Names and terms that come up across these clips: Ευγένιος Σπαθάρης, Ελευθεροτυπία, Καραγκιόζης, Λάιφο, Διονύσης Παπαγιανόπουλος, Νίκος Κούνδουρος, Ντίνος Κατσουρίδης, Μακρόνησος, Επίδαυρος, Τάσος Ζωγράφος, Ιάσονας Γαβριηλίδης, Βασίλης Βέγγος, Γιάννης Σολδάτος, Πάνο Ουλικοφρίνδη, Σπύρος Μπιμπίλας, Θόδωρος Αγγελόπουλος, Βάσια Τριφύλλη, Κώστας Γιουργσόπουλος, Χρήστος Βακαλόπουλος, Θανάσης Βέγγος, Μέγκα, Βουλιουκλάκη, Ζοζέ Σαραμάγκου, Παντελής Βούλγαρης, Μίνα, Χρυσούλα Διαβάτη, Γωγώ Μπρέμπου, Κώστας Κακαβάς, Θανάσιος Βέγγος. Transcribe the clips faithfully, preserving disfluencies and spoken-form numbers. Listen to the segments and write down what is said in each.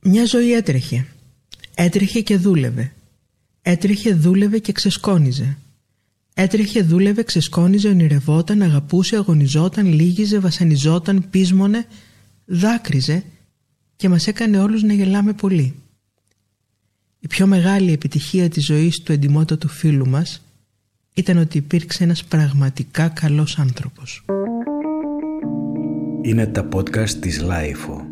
Μια ζωή έτρεχε. Έτρεχε και δούλευε. Έτρεχε, δούλευε και ξεσκόνιζε. Έτρεχε, δούλευε, ξεσκόνιζε, ονειρευόταν, αγαπούσε, αγωνιζόταν, λύγιζε, βασανιζόταν, πείσμωνε, δάκρυζε και μας έκανε όλους να γελάμε πολύ. Η πιο μεγάλη επιτυχία της ζωής του εντιμότατου φίλου μας ήταν ότι υπήρξε ένας πραγματικά καλός άνθρωπος. Είναι τα podcast της Λάιφο.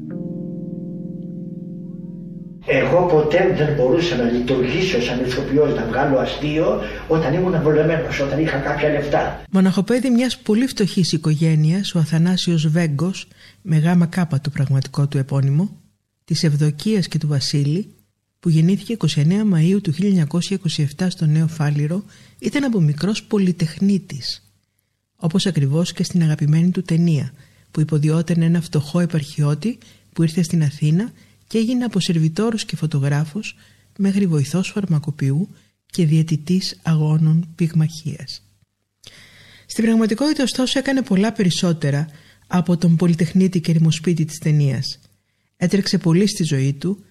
Εγώ ποτέ δεν μπορούσα να λειτουργήσω σαν ηθοποιός, να βγάλω αστείο όταν ήμουν βολεμένος, όταν είχα κάποια λεφτά. Μοναχοπέδι μιας πολύ φτωχής οικογένειας, ο Θανάσιος Βέγγος, με γάμα κάπα το πραγματικό του επώνυμο, της Ευδοκίας και του Βασίλη, που γεννήθηκε εικοστή ενάτη Μαΐου του χίλια εννιακόσια είκοσι επτά στο Νέο Φάληρο, ήταν από μικρός πολυτεχνίτης. Όπως ακριβώς και στην αγαπημένη του ταινία, που υποδιόταν ένα φτωχό επαρχιώτη που ήρθε στην Αθήνα και έγινε από σερβιτόρος και φωτογράφος μέχρι βοηθός φαρμακοποιού και διαιτητής αγώνων πυγμαχίας. Στην πραγματικότητα, ωστόσο, έκανε πολλά περισσότερα από τον πολυτεχνίτη και ρημοσπίτη της ταινίας. Έτρεξε πολύ στη ζωή του,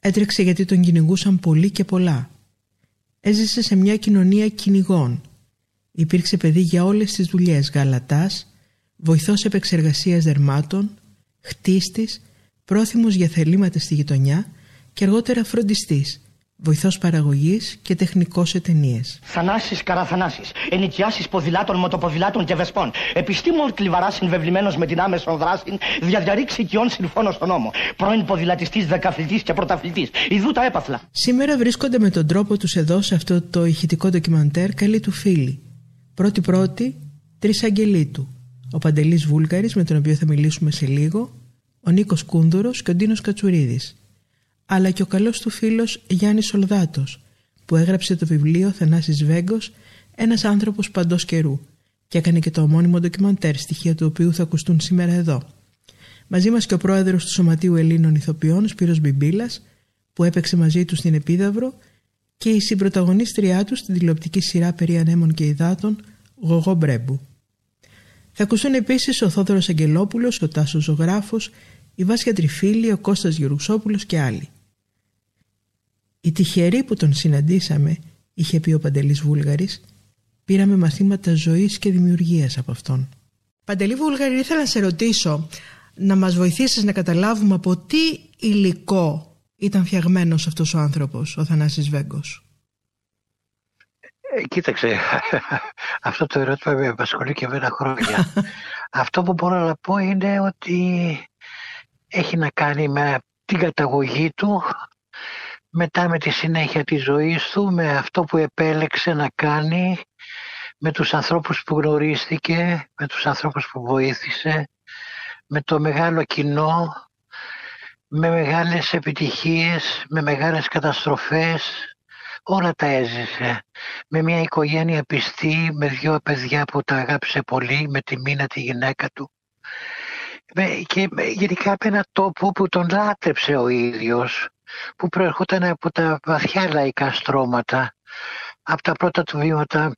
έτρεξε γιατί τον κυνηγούσαν πολύ και πολλά. Έζησε σε μια κοινωνία κυνηγών. Υπήρξε παιδί για όλες τις δουλειές, γαλατάς, βοηθός επεξεργασίας δερμάτων, χτίστης, πρόθυμος για θελήματα στη γειτονιά και αργότερα φροντιστής, βοηθός παραγωγής και τεχνικός σε ταινίες. Θανάσης Καραθανάσης, ενοικιάσεις ποδηλάτων, μοτοποδηλάτων και βεσπών. Επιστήμων κλιβαρά συμβεβλημένος με την άμεσον δράση, διαδιαρρήξη οικειών συμφώνων στον νόμο. Πρώην ποδηλατιστής, δεκαθλητής και πρωταθλητής. Ιδού τα έπαθλα. Σήμερα βρίσκονται με τον τρόπο τους εδώ σε αυτό το ηχητικό ντοκιμαντέρ καλοί του φίλοι. Πρώτη-πρώτη, τρεις αγγελοί του. Ο Παντελής Βούλγαρης, με τον οποίο θα μιλήσουμε σε λίγο, ο Νίκος Κούνδουρος και ο Ντίνος Κατσουρίδης, αλλά και ο καλός του φίλος Γιάννης Σολδάτος, που έγραψε το βιβλίο Θανάσης Βέγγος, ένας άνθρωπος παντός καιρού, και έκανε και το ομώνυμο ντοκιμαντέρ, στοιχεία του οποίου θα ακουστούν σήμερα εδώ. Μαζί μας και ο πρόεδρος του Σωματείου Ελλήνων Ηθοποιών, Σπύρος Μπιμπίλας, που έπαιξε μαζί του στην Επίδαυρο, και η συμπρωταγωνίστριά του στην τηλεοπτική σειρά περί ανέμων και υδάτων, Γωγώ Μπρέμπου. Θα ακουστούν επίσης ο Θόδωρος Αγγελόπουλος, ο Τάσος Ζωγράφος, η Βάσια Τριφύλλη, ο Κώστας Γιουργσόπουλος και άλλοι. Η τυχερή που τον συναντήσαμε, είχε πει ο Παντελής Βούλγαρης, πήραμε μαθήματα ζωής και δημιουργίας από αυτόν. Παντελή Βούλγαρη, ήθελα να σε ρωτήσω, να μας βοηθήσεις να καταλάβουμε από τι υλικό ήταν φτιαγμένος αυτός ο άνθρωπος, ο Θανάσης Βέγγος. Κοίταξε, αυτό το ερώτημα με απασχολεί και εμένα χρόνια. Αυτό που μπορώ να πω είναι ότι έχει να κάνει με την καταγωγή του, μετά με τη συνέχεια της ζωής του, με αυτό που επέλεξε να κάνει, με τους ανθρώπους που γνωρίστηκε, με τους ανθρώπους που βοήθησε, με το μεγάλο κοινό, με μεγάλες επιτυχίες, με μεγάλες καταστροφές. Όλα τα έζησε. Με μια οικογένεια πιστή, με δυο παιδιά που τα αγάπησε πολύ, με τη Μίνα τη γυναίκα του. Και γενικά με ένα τόπο που τον λάτρεψε ο ίδιος, που προερχόταν από τα βαθιά λαϊκά στρώματα, από τα πρώτα του βήματα,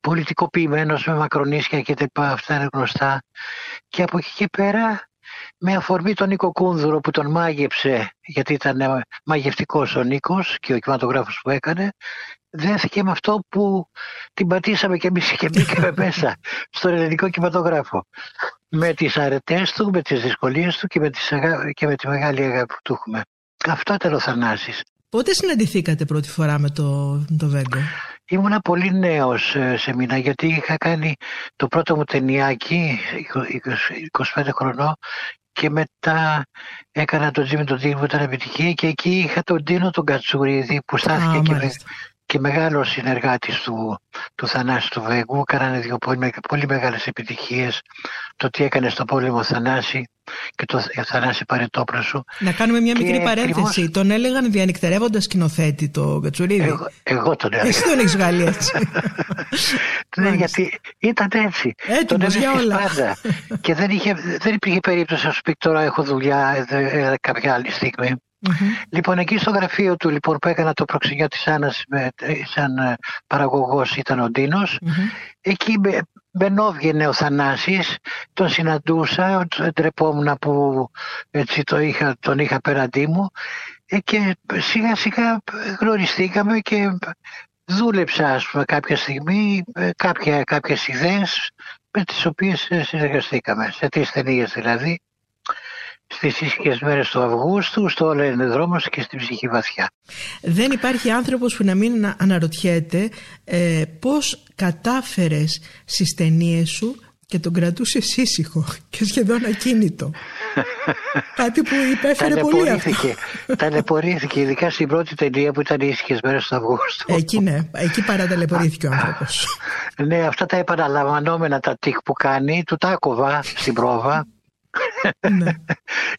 πολιτικοποιημένος με Μακρονήσια και τεπά, αυτά είναι γνωστά. Και από εκεί και πέρα, με αφορμή τον Νίκο Κούνδουρο που τον μάγεψε, γιατί ήταν μαγευτικός ο Νίκος και ο κινηματογράφος που έκανε, δέθηκε με αυτό που την πατήσαμε και εμείς και μπήκαμε μέσα στον ελληνικό κινηματογράφο. Με τις αρετές του, με τις δυσκολίες του και με, τις αγα... και με τη μεγάλη αγάπη που του έχουμε. Αυτό ήταν ο Θανάσης. Πότε συναντηθήκατε πρώτη φορά με τον το Βέγγο? Ήμουνα πολύ νέος σε μήνα, γιατί είχα κάνει το πρώτο μου ταινιάκι, είκοσι πέντε χρονών, και μετά έκανα τον Τζίμι τον Ντίνο που ήταν επιτυχία, και εκεί είχα τον Ντίνο τον Κατσουρίδη που στάθηκε Α, και, με, και μεγάλος συνεργάτης του, του Θανάση του Βέγγου. Κάνανε δύο πολύ, πολύ μεγάλες επιτυχίες, το τι έκανε στο πόλεμο Θανάση και το Θανάση Παρετόπλου σου. Να κάνουμε μια μικρή και παρένθεση. Ακριβώς... Τον έλεγαν διανυκτερεύοντα σκηνοθέτη το Κατσουρίδη. Εγώ, εγώ τον έλεγα. Εσύ τον έχεις βγάλει έτσι. Ναι, γιατί ήταν έτσι. Έτοιμος για όλα. Και δεν, είχε, δεν υπήρχε περίπτωση να σου πει τώρα έχω δουλειά ε, κάποια άλλη στιγμή. Mm-hmm. Λοιπόν, εκεί στο γραφείο του λοιπόν, που έκανα το προξενιό της Άννας με, σαν παραγωγός ήταν ο Ντίνος, mm-hmm. εκεί μπαινόβγαινε ο Θανάσης, τον συναντούσα, ντρεπόμουν που έτσι το είχα, τον είχα απέναντί μου και σιγά σιγά γνωριστήκαμε και δούλεψα, ας πούμε, κάποια στιγμή κάποια, κάποιες ιδέες με τις οποίες συνεργαστήκαμε σε τρεις ταινίες, δηλαδή στις ήσυχες μέρες του Αυγούστου, στο Όλα είναι δρόμος και στην ψυχή βαθιά. Δεν υπάρχει άνθρωπος που να μην αναρωτιέται ε, πώς κατάφερες στις ταινίες σου και τον κρατούσες ήσυχο και σχεδόν ακίνητο. Κάτι που υπέφερε πολύ αυτό. Ταλαιπωρήθηκε, ειδικά στην πρώτη ταινία που ήταν ήσυχες μέρες του Αυγούστου. Εκεί ναι, εκεί παραταλαιπωρήθηκε ο άνθρωπος. Ναι, αυτά τα επαναλαμβανόμενα τα τικ που κάνει, του τα άκοβα στην πρόβα. Ναι.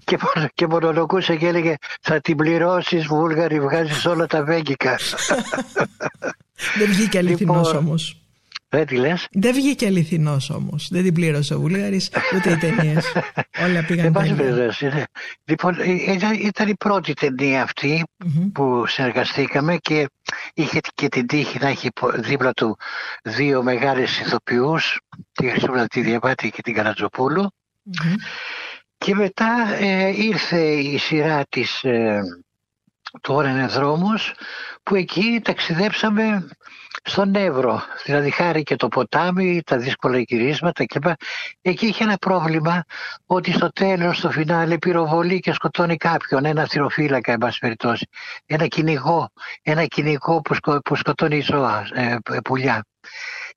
και, μονο, και μονολογούσε και έλεγε θα την πληρώσεις Βούλγαρη, βγάζεις όλα τα βέγγικα. Δεν βγήκε αληθινός λοιπόν, όμως. Δεν τη λες. Δεν βγήκε αληθινός όμως. Δεν την πλήρωσε ο Βούλγαρης ούτε οι ταινίες. Όλα πήγαν τέλεια. Ναι. Λοιπόν, ήταν, ήταν η πρώτη ταινία αυτή mm-hmm. που συνεργαστήκαμε και είχε και την τύχη να έχει δίπλα του δύο μεγάλες ηθοποιούς, τη Χρυσούλα τη Διαβάτη και την Καρατζοπούλου. Mm-hmm. Και μετά ε, ήρθε η σειρά της ε, του Ώρα είναι δρόμος, που εκεί ταξιδέψαμε στον Εύρο, δηλαδή χάρη και το ποτάμι, τα δύσκολα γυρίσματα κλπ. Εκεί είχε ένα πρόβλημα ότι στο τέλος, στο φινάλε, πυροβολεί και σκοτώνει κάποιον, ένα θηροφύλακα εν πάση περιπτώσει, ένα κυνηγό, ένα κυνηγό που, σκο, που σκοτώνει ζώα, ε, πουλιά,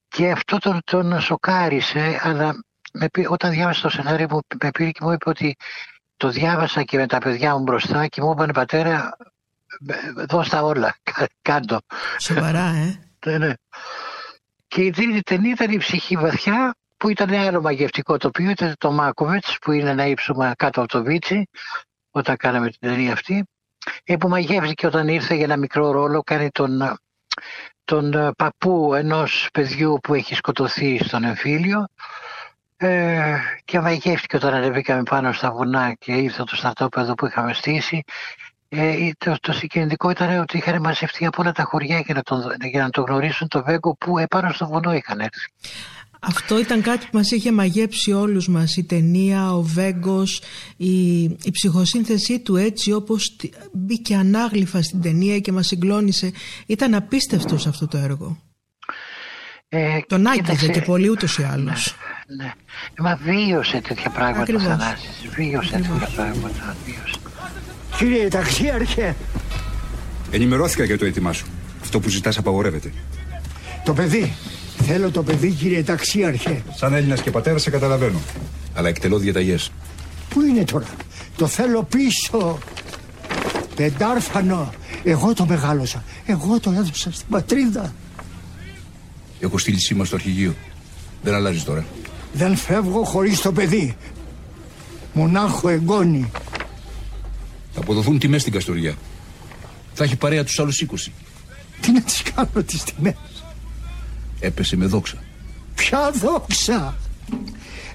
και αυτό τον, τον σοκάρισε, αλλά όταν διάβασα το σενάριο μου, με πήρε και μου είπε ότι το διάβασα και με τα παιδιά μου μπροστά και μου είπαν πατέρα, δώσ' τα όλα, κάντο. Σοβαρά, ε. Ναι, ναι. Και η τρίτη ταινία ήταν η ψυχή βαθιά, που ήταν άλλο μαγευτικό τοπίο, ήταν το Μάκοβετς, που είναι ένα ύψωμα κάτω από το Βίτσι, όταν κάναμε την ταινία αυτή, που μαγεύτηκε όταν ήρθε για ένα μικρό ρόλο, κάνει τον, τον παππού ενός παιδιού που έχει σκοτωθεί στον εμφύλιο. Ε, και μαγεύτηκε όταν ανεβήκαμε πάνω στα βουνά και ήρθε το στρατόπεδο που είχαμε στήσει. Ε, το, το συγκινητικό ήταν ότι είχαν μαζευτεί από όλα τα χωριά για να τον, για να τον γνωρίσουν το Βέγγο που επάνω στο βουνό είχαν έρθει. Αυτό ήταν κάτι που μας είχε μαγέψει όλους μας, η ταινία, ο Βέγγος, η, η ψυχοσύνθεσή του έτσι όπως μπήκε ανάγλυφα στην ταινία και μας συγκλώνησε. Ήταν απίστευτο σε αυτό το έργο. Ε, τον άγγιζε και, και πολύ ούτως ή άλλως. Ναι, ναι. Μα βίωσε τέτοια πράγματα. Ακριβώς. Θανάσης, βίωσε Ακριβώς. τέτοια πράγματα. Βίωσε. Κύριε ταξίαρχε, ενημερώθηκα για το αίτημά σου. Αυτό που ζητάς απαγορεύεται. Το παιδί, θέλω το παιδί κύριε ταξίαρχε. Σαν Έλληνας και πατέρα σε καταλαβαίνω, αλλά εκτελώ διαταγές. Πού είναι τώρα, το θέλω πίσω. Πεντάρφανο, εγώ το μεγάλωσα. Εγώ το έδωσα στην πατρίδα. Έχω στείλει σήμα στο αρχηγείο. Δεν αλλάζει τώρα. Δεν φεύγω χωρίς το παιδί. Μονάχο εγγόνι. Θα αποδοθούν τιμές στην Καστοριά. Θα έχει παρέα τους άλλους είκοσι. Τι να τις κάνω τις τιμές. Έπεσε με δόξα. Ποια δόξα.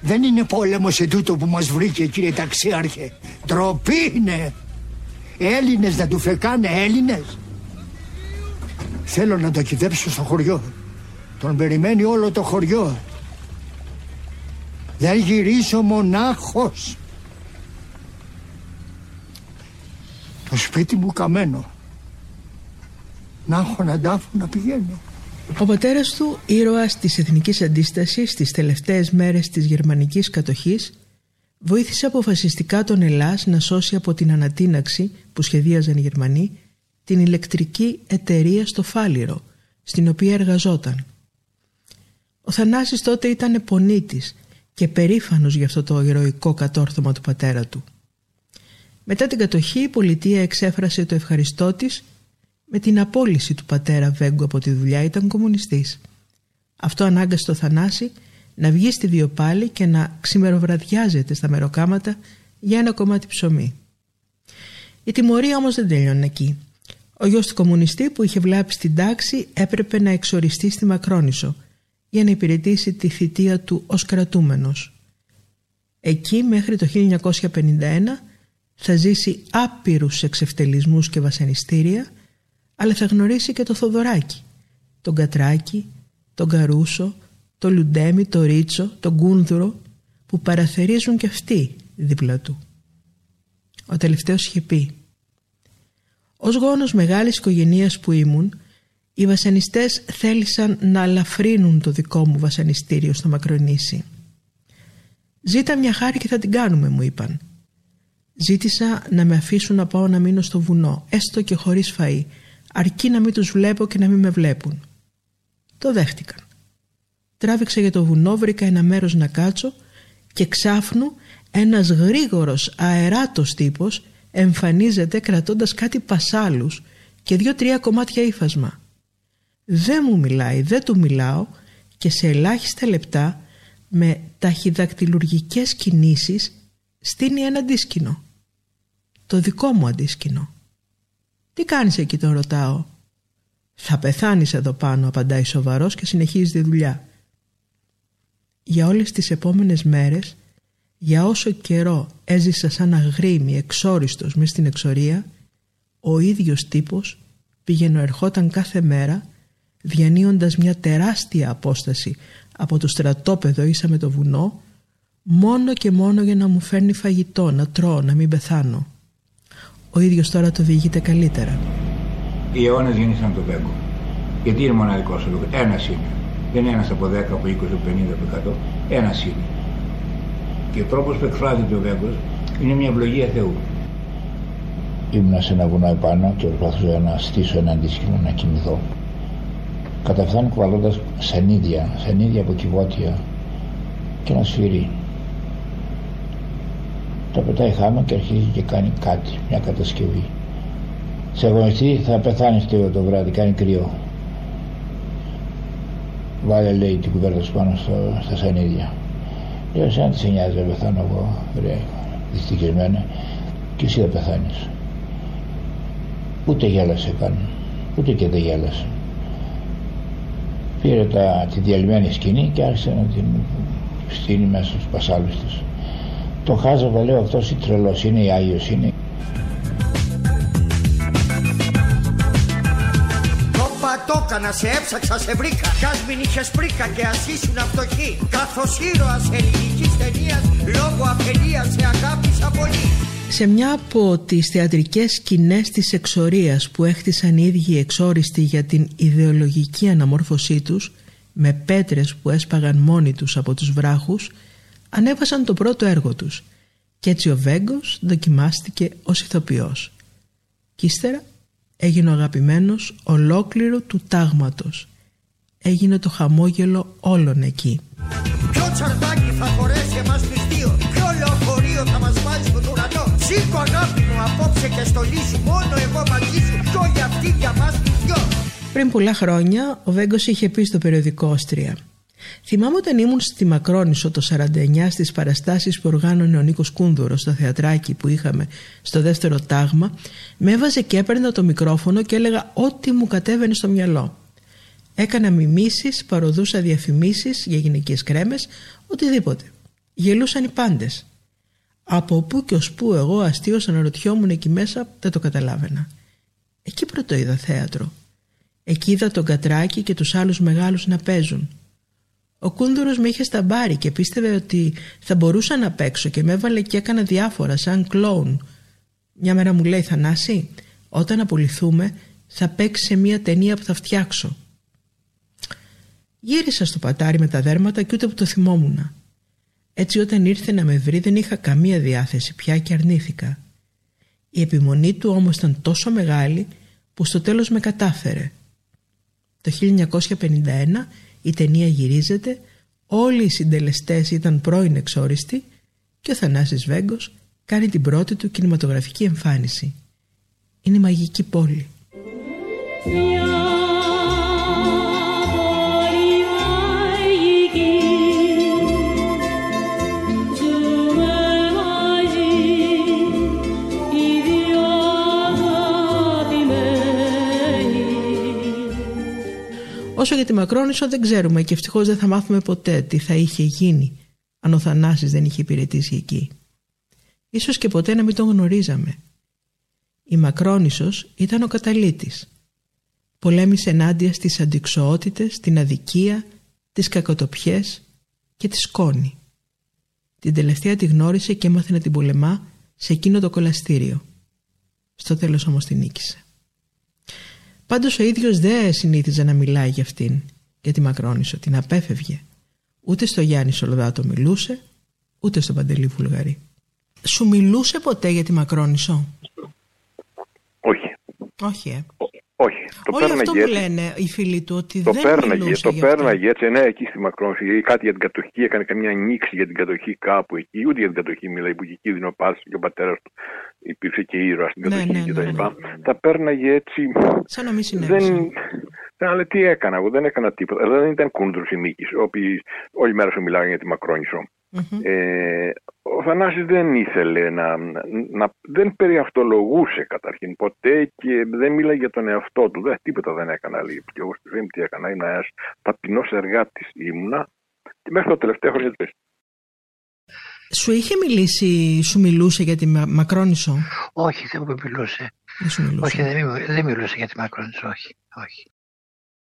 Δεν είναι πόλεμος ετούτο που μας βρήκε κύριε ταξίαρχε. Ντροπή είναι. Έλληνες να του φεκάνε Έλληνες. Θέλω να το κυδέψω στο χωριό. Τον περιμένει όλο το χωριό. Δεν γυρίσω μονάχος. Το σπίτι μου καμένο. Να έχω έναν τάφο να πηγαίνω. Ο πατέρας του, ήρωας της εθνικής αντίστασης στις τελευταίες μέρες της γερμανικής κατοχής, βοήθησε αποφασιστικά τον Ελλάς να σώσει από την ανατείναξη που σχεδίαζαν οι Γερμανοί την ηλεκτρική εταιρεία στο Φάληρο, στην οποία εργαζόταν. Ο Θανάσης τότε ήταν επονίτης και περήφανος για αυτό το ηρωικό κατόρθωμα του πατέρα του. Μετά την κατοχή η πολιτεία εξέφρασε το ευχαριστώ της με την απόλυση του πατέρα Βέγγου από τη δουλειά, ήταν κομμουνιστής. Αυτό ανάγκασε το Θανάση να βγει στη Βιοπάλη και να ξημεροβραδιάζεται στα μεροκάματα για ένα κομμάτι ψωμί. Η τιμωρία όμως δεν τελειώνει εκεί. Ο γιος του κομμουνιστή που είχε βλάψει την τάξη έπρεπε να εξοριστεί στη Μακρόνησο για να υπηρετήσει τη θητεία του ως κρατούμενος. Εκεί μέχρι το χίλια εννιακόσια πενήντα ένα θα ζήσει άπειρους εξευτελισμούς και βασανιστήρια, αλλά θα γνωρίσει και το Θοδωράκι, τον Κατράκι, τον Καρούσο, το Λουντέμι, το Ρίτσο, τον Κούνδουρο, που παραθερίζουν κι αυτοί δίπλα του. Ο τελευταίος είχε πει: «Ως γόνος μεγάλης οικογένειας που ήμουν, οι βασανιστές θέλησαν να αλαφρύνουν το δικό μου βασανιστήριο στο Μακρονήσι. Ζήτα μια χάρη και θα την κάνουμε, μου είπαν. Ζήτησα να με αφήσουν να πάω να μείνω στο βουνό, έστω και χωρίς φαΐ, αρκεί να μην τους βλέπω και να μην με βλέπουν. Το δέχτηκαν. Τράβηξα για το βουνό, βρήκα ένα μέρος να κάτσω και ξάφνου ένας γρήγορος αεράτος τύπος εμφανίζεται κρατώντας κάτι πασάλους και δύο-τρία κομμάτια ύφασμα. Δεν μου μιλάει, δεν του μιλάω και σε ελάχιστα λεπτά με ταχυδακτυλουργικές κινήσεις στείνει ένα αντίσκηνο. Το δικό μου αντίσκηνο. Τι κάνεις εκεί, τον ρωτάω. Θα πεθάνεις εδώ πάνω, απαντάει σοβαρός και συνεχίζει τη δουλειά. Για όλες τις επόμενες μέρες, για όσο καιρό έζησα σαν αγρίμη εξόριστος μες στην εξορία, ο ίδιος τύπος πήγαινε ερχόταν κάθε μέρα, διανύοντας μια τεράστια απόσταση από το στρατόπεδο ίσα με το βουνό, μόνο και μόνο για να μου φέρνει φαγητό, να τρώω, να μην πεθάνω. Ο ίδιος τώρα το διηγείται καλύτερα. Οι αιώνες γεννήσαν τον Βέγγο. Γιατί είναι μοναδικός ο Βέγγος. Ένας είναι. Δεν είναι ένας από δέκα, από είκοσι, από πενήντα, από εκατό. Ένας είναι. Και ο τρόπος που εκφράζεται ο Βέγγος είναι μια ευλογία Θεού. Ήμουνα σε ένα βουνό επάνω και προσπαθούσα να στήσω ένα αντίσκηνο να κοιμηθώ. Καταφθάνω κουβαλώντας σανίδια, σανίδια από κυβότια και ένα σφυρί. Τα πετάει χάμα και αρχίζει και κάνει κάτι, μια κατασκευή. Σε αγωνιστή θα πεθάνεις το, το βράδυ, κάνει κρύο. Βάλε, λέει, την κουβέρτα σου πάνω στο, στα σανίδια. Λέω, σαν τι σε νοιάζει, δεν πεθάνω εγώ, ρε, δυστυχισμένα, και εσύ θα πεθάνεις. Ούτε γέλασε καν, ούτε και δεν γέλασε. Πήρε τα, τη διαλυμένη σκηνή και άρχισε να την στείνει μέσα στους πασάλους της. Το χάζευα, λέω, αυτός η τρελός είναι, η Άγιος είναι. Το έκανα, σε έψαξα, σε βρήκα. Κάσμιν είχες πρίκα και ας ήσουν αυτοχή. Καθώς ήρωας ελληνικής ταινίας, λόγω αφελίας σε αγάπησα πολύ. Σε μια από τις θεατρικές σκηνές της εξορίας που έχτισαν οι ίδιοι εξόριστοι για την ιδεολογική αναμόρφωσή τους, με πέτρες που έσπαγαν μόνοι τους από τους βράχους, ανέβασαν το πρώτο έργο τους. Κι έτσι ο Βέγγος δοκιμάστηκε ως ηθοποιός. Κι ύστερα έγινε ο αγαπημένος ολόκληρο του τάγματος. Έγινε το χαμόγελο όλων εκεί. Ποιο τσαρδάκι θα χωρέσει εμάς τους δύο, ποιο λεωφορείο θα μας βάλει στον ουρανό. Σήκω αγάπη μου απόψε και στολίσου, μόνο εγώ μαζί σου, ποιο για αυτή για μας τους δυο. Πριν πολλά χρόνια ο Βέγγος είχε πει στο περιοδικό Όστρια: «Θυμάμαι όταν ήμουν στη Μακρόνησο το σαράντα εννιά στις παραστάσεις που οργάνωνε ο Νίκος Κούνδουρος στο θεατράκι που είχαμε στο δεύτερο τάγμα, με έβαζε και έπαιρνα το μικρόφωνο και έλεγα ό,τι μου κατέβαινε στο μυαλό. Έκανα μιμήσεις, παροδούσα διαφημίσεις για γυναικείες κρέμες, οτιδήποτε. Γελούσαν οι πάντες. Από πού και ως πού εγώ αστείως αναρωτιόμουν εκεί μέσα, δεν το καταλάβαινα. Εκεί πρώτο είδα θέατρο. Εκεί είδα τον Κατράκη και τους άλλους μεγάλους να παίζουν. Ο Κούνδουρος με είχε σταμπάρει και πίστευε ότι θα μπορούσα να παίξω και με έβαλε και έκανα διάφορα σαν κλόουν. Μια μέρα μου λέει: Θανάση, όταν απολυθούμε θα παίξει σε μια ταινία που θα φτιάξω. Γύρισα στο πατάρι με τα δέρματα και ούτε που το θυμόμουνα. Έτσι όταν ήρθε να με βρει δεν είχα καμία διάθεση πια και αρνήθηκα. Η επιμονή του όμως ήταν τόσο μεγάλη που στο τέλος με κατάφερε. Το χίλια εννιακόσια πενήντα ένα η ταινία γυρίζεται, όλοι οι συντελεστές ήταν πρώην εξόριστοι και ο Θανάσης Βέγγος κάνει την πρώτη του κινηματογραφική εμφάνιση. Είναι η μαγική πόλη. Όσο για τη Μακρόνησο δεν ξέρουμε και ευτυχώς δεν θα μάθουμε ποτέ τι θα είχε γίνει αν ο Θανάσης δεν είχε υπηρετήσει εκεί. Ίσως και ποτέ να μην τον γνωρίζαμε. Η Μακρόνησος ήταν ο καταλήτης. Πολέμησε ενάντια στις αντιξοότητες, την αδικία, τις κακοτοπιές και τη σκόνη. Την τελευταία τη γνώρισε και έμαθε να την πολεμά σε εκείνο το κολαστήριο. Στο τέλος όμως την νίκησε. Πάντως ο ίδιος δεν συνήθιζε να μιλάει για αυτήν, για τη Μακρόνησο, την απέφευγε. Ούτε στο Γιάννη Σολδάτο μιλούσε, ούτε στον Παντελή Βούλγαρη. Σου μιλούσε ποτέ για τη Μακρόνησο? Όχι. Όχι, ε. Όχι. Το όλο αυτό που λένε οι φίλοι του, ότι το δεν πέρναγε, μιλούσε το για αυτό. Το πέρναγε έτσι, ναι, εκεί στη Μακρόνηση, κάτι για την κατοχή, έκανε καμιά ανοίξη για την κατοχή κάπου εκεί, ούτε για την κατοχή μιλάει, που είχε κίνδυνο πάση και ο πατέρας του υπήρξε και ήρωα στην κατοχή, ναι, ναι, και τα λοιπά. Ναι, ναι. Τα πέρναγε έτσι. Σαν να μην συνέβησαν. Αλλά τι έκανα, εγώ δεν έκανα τίποτα. Δεν ήταν Κούνδρος ή Μίκης, όποιοι όλη μέρα σου μιλάγανε για τη Μακρόνησο. Mm-hmm. Ε, ο Θανάσης δεν ήθελε να, να. Δεν περιαυτολογούσε καταρχήν ποτέ και δεν μίλαγε για τον εαυτό του. Δεν, τίποτα δεν έκανα. Λέει, και εγώ στη ζωή μου τι έκανα. Ήμουν ένας ταπεινός εργάτης, ήμουνα και μέχρι το τελευταίο χρόνο. Σου είχε μιλήσει, σου μιλούσε για τη Μακρόνησο? Όχι, δεν μου μιλούσε. Δεν μιλούσε. Όχι, δεν, δεν μιλούσε για τη Μακρόνησο, όχι. όχι.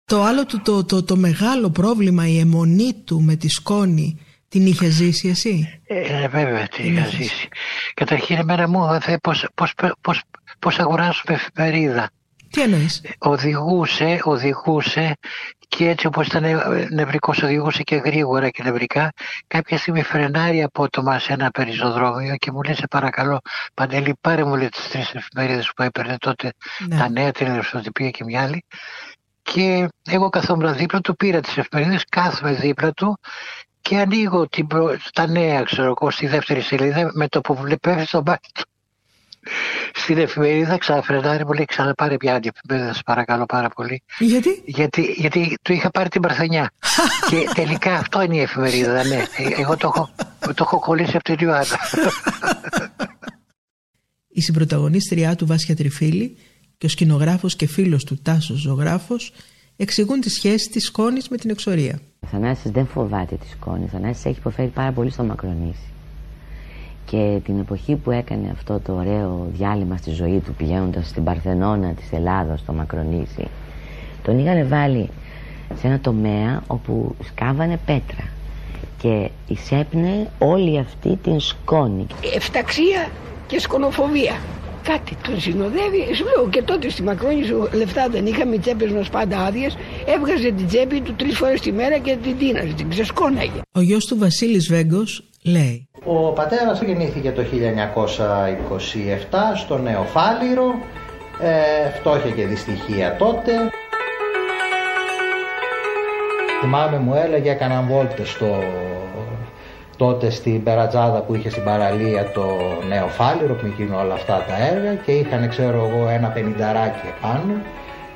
Το άλλο του, το, το, το μεγάλο πρόβλημα, η αιμονή του με τη σκόνη, την είχε ζήσει εσύ? Ε, βέβαια την είχα ζήσει. Καταρχήν εμένα μου έμαθε πώς, πώς, πώς, πώς αγοράσουμε εφημερίδα. Τι εννοείς? Οδηγούσε, οδηγούσε και έτσι όπως ήταν νευρικός, οδηγούσε και γρήγορα και νευρικά. Κάποια στιγμή φρενάρει απότομα σε ένα πεζοδρόμιο και μου λέει, σε παρακαλώ Παντελή, πάρε μου λέει τις τρεις εφημερίδες που έπαιρνε τότε, ναι. Τα Νέα, την Ελευθεροτυπία και μια άλλη. Και εγώ καθόμουν δίπλα του, πήρα τις εφημερίδες, κάθομαι δίπλα του και ανοίγω την προ... τα Νέα, ξέρω εγώ, στη δεύτερη σελίδα, με το που βλεπέφτει στο μπάκι του. Στην εφημερίδα ξαναφρενάρει, μου λέει, ξαναπάρε μια άλλη εφημερίδα, σε παρακαλώ πάρα πολύ. Γιατί? Γιατί, γιατί του είχα πάρει την Παρθενιά. Και τελικά αυτό είναι η εφημερίδα, ναι. Εγώ το έχω, το έχω κολλήσει από την Ιωάννα. Η συμπρωταγωνίστριά του, Βάσια Τριφύλλη, και ο σκηνογράφος και φίλος του Τάσος Ζωγράφος εξηγούν τη σχέση της σκόνης με την εξορία. Ο Θανάσης δεν φοβάται τη σκόνη. Ο Θανάσης έχει υποφέρει πάρα πολύ στο Μακρονήσι. Και την εποχή που έκανε αυτό το ωραίο διάλειμμα στη ζωή του, πηγαίνοντας στην Παρθενώνα της Ελλάδος, στο Μακρονήσι, τον είχαν βάλει σε ένα τομέα όπου σκάβανε πέτρα και εισέπνε όλη αυτή την σκόνη. Εφταξία και σκονοφοβία. Κάτι τον συνοδεύει, σου λέω, και τότε στη Μακρόνησο λεφτά δεν είχαμε, οι τσέπες μας πάντα άδειες, έβγαζε την τσέπη του τρεις φορές τη μέρα και την τίναζε, την ξεσκόναγε. Ο γιος του, Βασίλης Βέγγος, λέει. Ο πατέρας γεννήθηκε το χίλια εννιακόσια είκοσι επτά στο Νεοφάλιρο, ε, φτώχεια και δυστυχία τότε. Θυμάμαι μου έλεγε, έκαναν βόλτες στο... τότε στην περατζάδα που είχε στην παραλία το Νεοφάλιρο, που εκείνο όλα αυτά τα έργα, και είχαν, ξέρω εγώ, ένα πενηνταράκι επάνω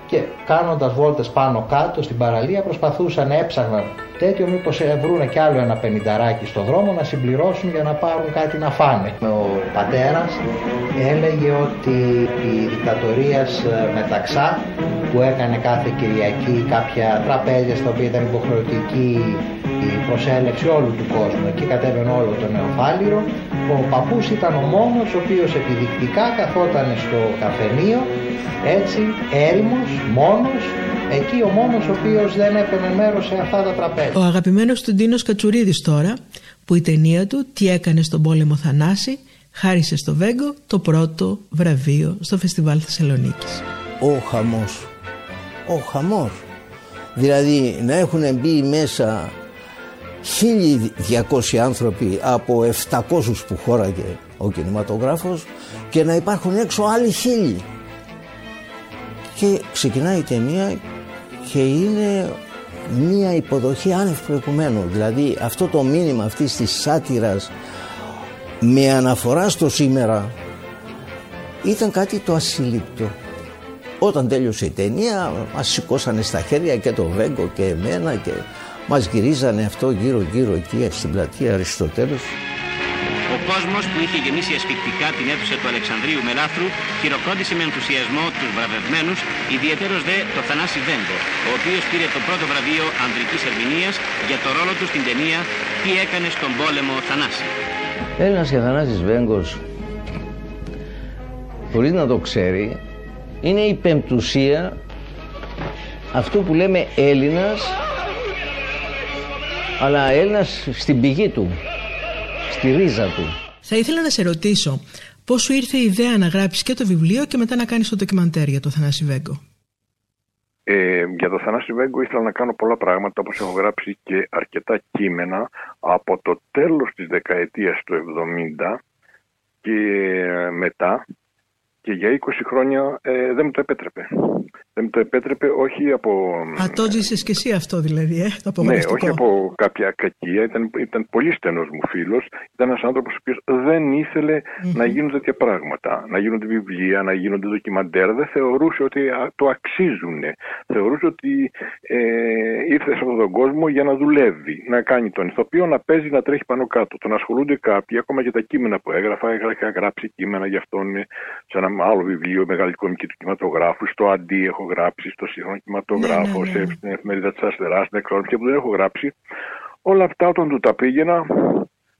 και κάνοντας βόλτες πάνω κάτω στην παραλία προσπαθούσαν, έψαχναν τέτοιο μήπως βρούνε κι άλλο ένα πενηνταράκι στο δρόμο να συμπληρώσουν για να πάρουν κάτι να φάνε. Ο πατέρας έλεγε ότι η δικτατορία μεταξά που έκανε κάθε Κυριακή κάποια τραπέζια στα οποία ήταν υποχρεωτική η προσέλευση όλου του κόσμου, εκεί κατέβαινε όλο το Νεοφάλιρο. Ο παππούς ήταν ο μόνος ο οποίος επιδεικτικά καθόταν στο καφενείο, έτσι έρημος, μόνος, εκεί ο μόνος ο οποίος δεν έπαιρνε μέρος σε αυτά τα τραπέζια. Ο αγαπημένος του Ντίνος Κατσουρίδης τώρα, που η ταινία του «Τι έκανε στον πόλεμο Θανάση» χάρισε στο Βέγγο το πρώτο βραβείο στο Φεστιβάλ Θεσσαλονίκης. Ο χαμός, ο χαμός, δηλαδή να έχουν μπει μέσα χίλιοι διακόσιοι άνθρωποι από επτακόσιους που χώραγε ο κινηματογράφος και να υπάρχουν έξω άλλοι χίλιοι. Και ξεκινάει η ταινία και είναι μία υποδοχή άνευ προηγουμένου. Δηλαδή αυτό το μήνυμα αυτής της σάτυρας με αναφορά στο σήμερα ήταν κάτι το ασυλλήπτο. Όταν τέλειωσε η ταινία μας σηκώσανε στα χέρια και τον Βέγγο και εμένα και μας γυρίζανε αυτό γύρω-γύρω εκεί στην πλατεία Αριστοτέλους. Ο κόσμος που είχε γεμίσει ασφυκτικά την αίθουσα του Αλεξανδρίου Μελάθρου χειροκρότησε με ενθουσιασμό τους βραβευμένους, ιδιαίτερος δε το Θανάση Βέγγο, ο οποίος πήρε το πρώτο βραβείο ανδρικής ερμηνείας για το ρόλο του στην ταινία «Τι έκανε στον πόλεμο Θανάση». Έλληνας και Θανάσης Βέγγος, χωρίς να το ξέρει, είναι η πεμπτουσία αυτού που λέμε Έλληνας αλλά Έλληνας στην πηγή του, στη ρίζα του. Θα ήθελα να σε ρωτήσω πώς σου ήρθε η ιδέα να γράψεις και το βιβλίο και μετά να κάνεις το ντοκιμαντέρ για το Θανάση Βέγγο. Ε, για το Θανάση Βέγγο ήθελα να κάνω πολλά πράγματα, όπως έχω γράψει και αρκετά κείμενα από το τέλος της δεκαετίας του εβδομήντα και μετά, και για είκοσι χρόνια ε, δεν μου το επέτρεπε. Δεν μου το επέτρεπε όχι από... Α, το ζήσες και εσύ αυτό δηλαδή, ε, το απογοητευτικό. Ναι, όχι από κάποια κακία. Ήταν, ήταν πολύ στενός μου φίλος. Ήταν ένας άνθρωπος ο οποίος δεν ήθελε mm-hmm. να γίνουν τέτοια πράγματα. Να γίνονται βιβλία, να γίνονται ντοκιμαντέρ. Δεν θεωρούσε ότι το αξίζουν. Θεωρούσε ότι ε, ήρθε σε αυτόν τον κόσμο για να δουλεύει, να κάνει τον ηθοποιό, να παίζει, να τρέχει πάνω κάτω. Τον ασχολούνται κάποιοι, ακόμα και τα κείμενα που έγραφα. Είχα γράψει κείμενα γι' αυτόν σε ένα άλλο βιβλίο, μεγάλη κομική του κινηματογράφου, στο Αντί έχω γράψει, στο Σύγχρονο Κινηματογράφο, ναι, ναι, ναι. σε την Εφημερίδα της Αστεράς, στην Εκκληρώνηση, που δεν έχω γράψει. Όλα αυτά όταν του τα πήγαινα,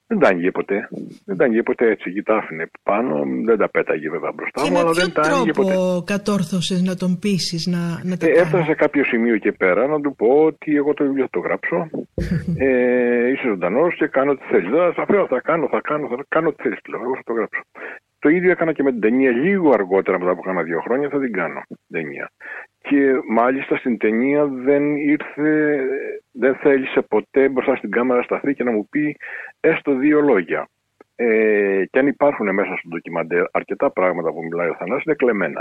δεν τα άνοιγε ποτέ. Δεν τα άνοιγε ποτέ έτσι, εκεί τα άφηνε πάνω, δεν τα πέταγε βέβαια μπροστά και μου, αλλά δεν τα άνοιγε ποτέ. Με ποιο τρόπο κατόρθωσες να τον πείσεις να, να τα κάνει? Έφτασα σε κάποιο σημείο και πέρα να του πω ότι εγώ το βιβλίο θα το γράψω. ε, είσαι ζωντανός και κάνω τι θέλεις. Δεν θα φέρω, θα κάνω, θα κάνω, θα κάνω τι θέλεις. Εγώ θα το γράψω. Το ίδιο έκανα και με την ταινία λίγο αργότερα, μετά από κάνα δύο χρόνια θα την κάνω ταινία. Και μάλιστα στην ταινία δεν ήρθε, δεν θέλησε ποτέ μπροστά στην κάμερα σταθεί και να μου πει έστω δύο λόγια. Ε, και αν υπάρχουν μέσα στο ντοκιμαντέρ αρκετά πράγματα που μιλάει ο Θανάσης, είναι κλεμμένα.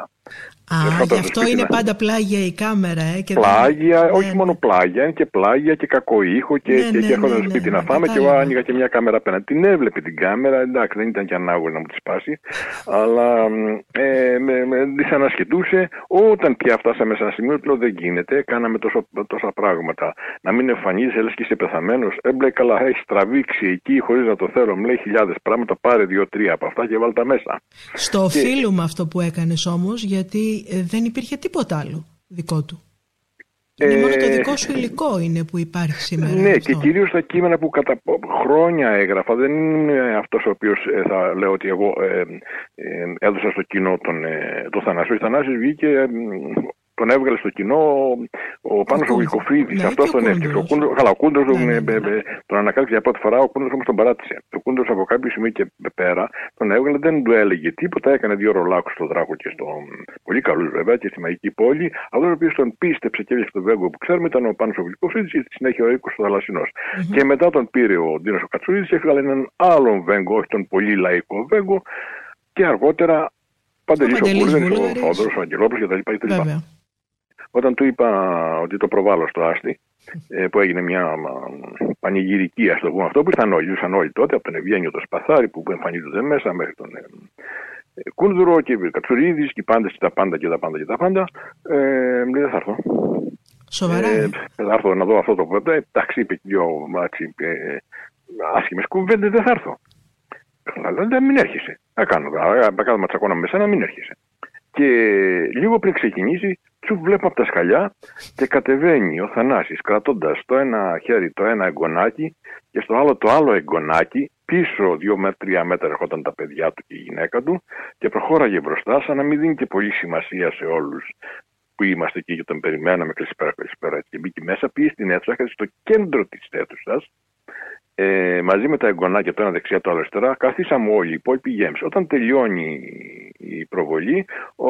Α, γι' αυτό είναι πάντα πλάγια η κάμερα. Ε, και πλάγια, δεν... όχι ναι, μόνο πλάγια, είναι και πλάγια και κακό ήχο. Και έρχονταν ναι, ναι, ναι, ναι, στο σπίτι ναι, ναι, να φάμε ναι, ναι, και εγώ άνοιγα και μια κάμερα απέναντι. Την έβλεπε την κάμερα, εντάξει, δεν ήταν και ανάγωνη να μου τη σπάσει, αλλά ε, με, με δυσανασχετούσε. Όταν πια φτάσαμε σε ένα σημείο, λέω δεν γίνεται, κάναμε τόσο, τόσα πράγματα. Να μην εμφανίζεσαι, λες και είσαι πεθαμένος. Έμπλε καλά, έχει τραβήξει εκεί χωρίς να το θέλω, μου λέει χιλιάδες πράγματα, πάρε δύο-τρία από αυτά και βάλ τα μέσα. Στο και... οφείλουμε αυτό που έκανες όμως, γιατί δεν υπήρχε τίποτα άλλο δικό του. Είναι ε... μόνο το δικό σου υλικό είναι που υπάρχει σήμερα. Ναι, αυτό. Και κυρίως τα κείμενα που κατά χρόνια έγραφα. Δεν είναι αυτός ο οποίος θα λέω ότι εγώ ε, ε, έδωσα στο κοινό τον, ε, τον Θανάση. Ο Θανάσης βγήκε... Ε, τον έβγαλε στο κοινό ο Πάνο Ουλικοφρίνδη. Αυτό τον έφτιαξε. Ο Κούνδουρος τον ανακάλυψε για πρώτη φορά, ο Κούνδουρος όμως τον παράτησε. Ο Κούνδουρος από κάποιο σημείο και πέρα τον έβγαλε, δεν του έλεγε τίποτα. Έκανε δύο ρολάκους στο Δράκο και στο. Πολύ καλούς βέβαια και στη Μαγική Πόλη. Αυτό ο οποίο τον πίστεψε και έβγαλε στον Βέγγο που ξέρουμε ήταν ο Πάνο Ουλικοφρίνδη και στη συνέχεια ο Οίκος ο Θαλασσινός. Και μετά τον πήρε ο Ντίνος Κατσουρίδης και έβγαλε έναν άλλον Βέγγο, όχι τον πολύ λαϊκό Βέγγο. Και αργότερα Παντελής Βούλγαρης, ο Θόδωρος Αγγελόπουλος κτλ. Όταν του είπα ότι το προβάλλω στο Άστι, που έγινε μια πανηγυρική, ας το πούμε αυτό, που ήρθαν όλοι, ήρθαν όλοι τότε, από τον Ευγένιο τον Σπαθάρη που εμφανίζονται μέσα μέχρι τον Κούνδουρο και Κατσουρίδης και πάντες και τα πάντα και τα πάντα και τα πάντα, ε, δεν θα έρθω. Σοβαρά. Ε, θα έρθω να δω αυτό το που είπε, εντάξει, είπε και δυο άσχημες κουβέντες, δεν θα έρθω. Αλλά μην έρχεσαι. Θα κάνω, θα κάνω ματσακόνα με σένα, μην έρχεσαι. Και λίγο πριν ξεκινήσει, του βλέπω από τα σκαλιά και κατεβαίνει ο Θανάσης κρατώντας στο ένα χέρι το ένα εγγονάκι και στο άλλο το άλλο εγγονάκι. Πίσω δύο με τρία μέτρα ερχόταν τα παιδιά του και η γυναίκα του και προχώραγε μπροστά σαν να μην δίνει και πολύ σημασία σε όλους που είμαστε εκεί και τον περιμέναμε καλησπέρα καλησπέρα. Και μπήκε μέσα, πήγε στην αίθουσα, κάθισε στο κέντρο της αίθουσας. Ε, μαζί με τα εγγονάκια το ένα δεξιά το άλλο αριστερά, καθίσαμε όλοι οι υπόλοιποι γέμισε. Όταν τελειώνει η προβολή, ο,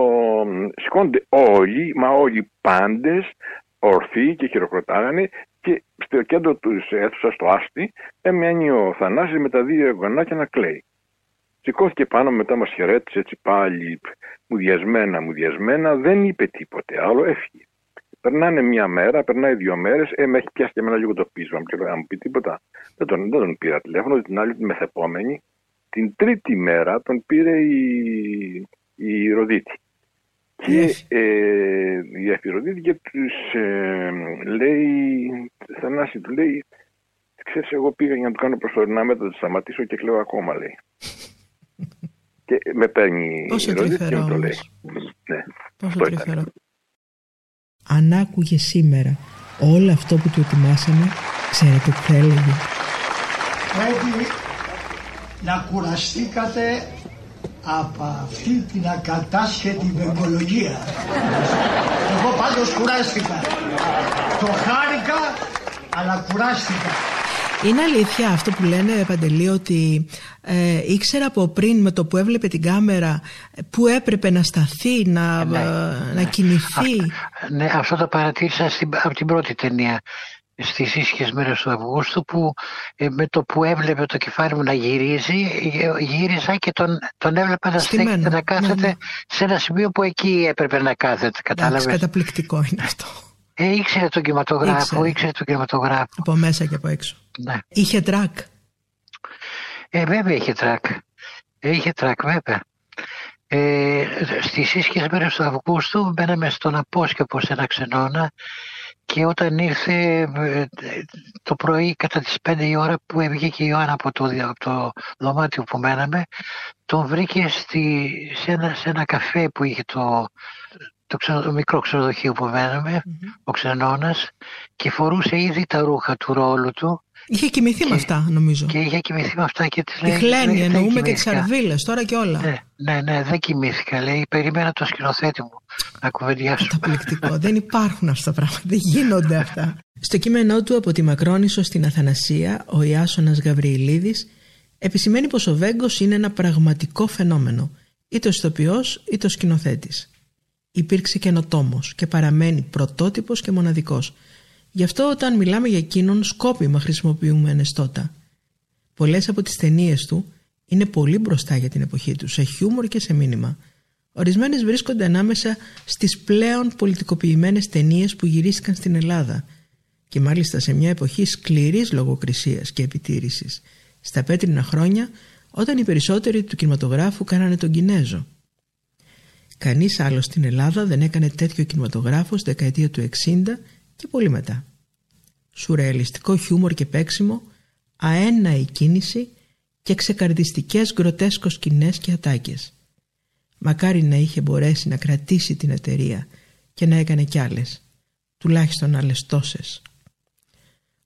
σηκώνονται όλοι, μα όλοι πάντες, ορθοί και χειροκροτάγανε και στο κέντρο της αίθουσας, στο Άστι, έμενε ο Θανάσης με τα δύο εγγονάκια να κλαίει. Σηκώθηκε πάνω, μετά μας χαιρέτησε έτσι πάλι, μουδιασμένα, μουδιασμένα, δεν είπε τίποτε άλλο, έφυγε. Περνάνε μία μέρα, περνάει δύο μέρες, ε, με έχει πιάσει και εμένα λίγο το πείσμα και να μου πει τίποτα. Δεν τον, δεν τον πήρα τηλέφωνο, την άλλη την μεθεπόμενη. Την τρίτη μέρα τον πήρε η, η Ροδίτη. Και ε, η Ροδίτη και τους ε, λέει, Θανάση του λέει, ξέρεις εγώ πήγα για να του κάνω προσωρινά μέτρα, θα σταματήσω και κλαίω ακόμα λέει. Και με παίρνει η Ροδίτη και μου το λέει. Ναι, αυτό ήταν. Αν άκουγε σήμερα όλο αυτό που του ετοιμάσαμε, ξέρετε τι θα έλεγε. Πρέπει να κουραστήκατε από αυτή την ακατάσχετη βεγγολογία. Εγώ πάντως κουράστηκα. Το χάρηκα, αλλά κουράστηκα. Είναι αλήθεια αυτό που λένε, Παντελή, ότι ε, ήξερα από πριν με το που έβλεπε την κάμερα που έπρεπε να σταθεί, να, ναι, ε, να κινηθεί. Α, ναι, αυτό το παρατήρησα στην, από την πρώτη ταινία, στις ήσυχες μέρες του Αυγούστου, που ε, με το που έβλεπε το κεφάλι μου να γυρίζει, γύριζα και τον, τον έβλεπα να στέκεται, μένα, να κάθεται, ναι, ναι, σε ένα σημείο που εκεί έπρεπε να κάθεται. Κατάλαβες. Εντάξει, καταπληκτικό είναι αυτό. Ε, ήξερε τον κινηματογράφο, ήξερε. ήξερε τον κινηματογράφο. Από μέσα και από έξω. Ναι. Είχε τρακ. Ε, βέβαια είχε τρακ. Ε, είχε τρακ, βέβαια. Ε, στις ίσχυες μέρες του Αυγούστου μπαίναμε στον απόσκεπο σε ένα ξενώνα και όταν ήρθε το πρωί κατά τις πέντε η ώρα που βγήκε η Ιωάννα από το, από το δωμάτιο που μέναμε, τον βρήκε στη, σε, ένα, σε ένα καφέ που είχε το... Το, ξενο, το μικρό ξενοδοχείο που μέναμε, mm-hmm. ο ξενώνας, και φορούσε ήδη τα ρούχα του ρόλου του. Είχε κοιμηθεί και, με αυτά, νομίζω. Και είχε κοιμηθεί με αυτά και τη λέει. Τη χλένη, εννοούμε, και τις αρβίλες, τώρα και όλα. Ναι, ναι, ναι, δεν κοιμήθηκα. Λέει, περίμενα το σκηνοθέτη μου να κουβεντιάσουμε. Καταπληκτικό. Δεν υπάρχουν αυτά τα πράγματα. Δεν γίνονται αυτά. Στο κείμενό του από τη Μακρόνησο στην Αθανασία, ο Ιάσονας Γαβριηλίδης επισημαίνει πως ο Βέγγος είναι ένα πραγματικό φαινόμενο, είτε ο ηθοποιός είτε ο σκηνοθέτης. Υπήρξε καινοτόμος και παραμένει πρωτότυπος και μοναδικός. Γι' αυτό όταν μιλάμε για εκείνον, σκόπιμα χρησιμοποιούμε ενεστώτα. Πολλές από τις ταινίες του είναι πολύ μπροστά για την εποχή του, σε χιούμορ και σε μήνυμα. Ορισμένες βρίσκονται ανάμεσα στις πλέον πολιτικοποιημένες ταινίες που γυρίστηκαν στην Ελλάδα. Και μάλιστα σε μια εποχή σκληρής λογοκρισίας και επιτήρησης. Στα πέτρινα χρόνια, όταν οι περισσότεροι του κινηματογράφου κάνανε τον Κινέζο. Κανείς άλλος στην Ελλάδα δεν έκανε τέτοιο κινηματογράφο στη δεκαετία του εξήντα και πολύ μετά. Σουρεαλιστικό χιούμορ και παίξιμο, αέναη κίνηση και ξεκαρδιστικές γκροτέσκο σκηνές και ατάκες. Μακάρι να είχε μπορέσει να κρατήσει την εταιρεία και να έκανε κι άλλες, τουλάχιστον άλλες τόσες.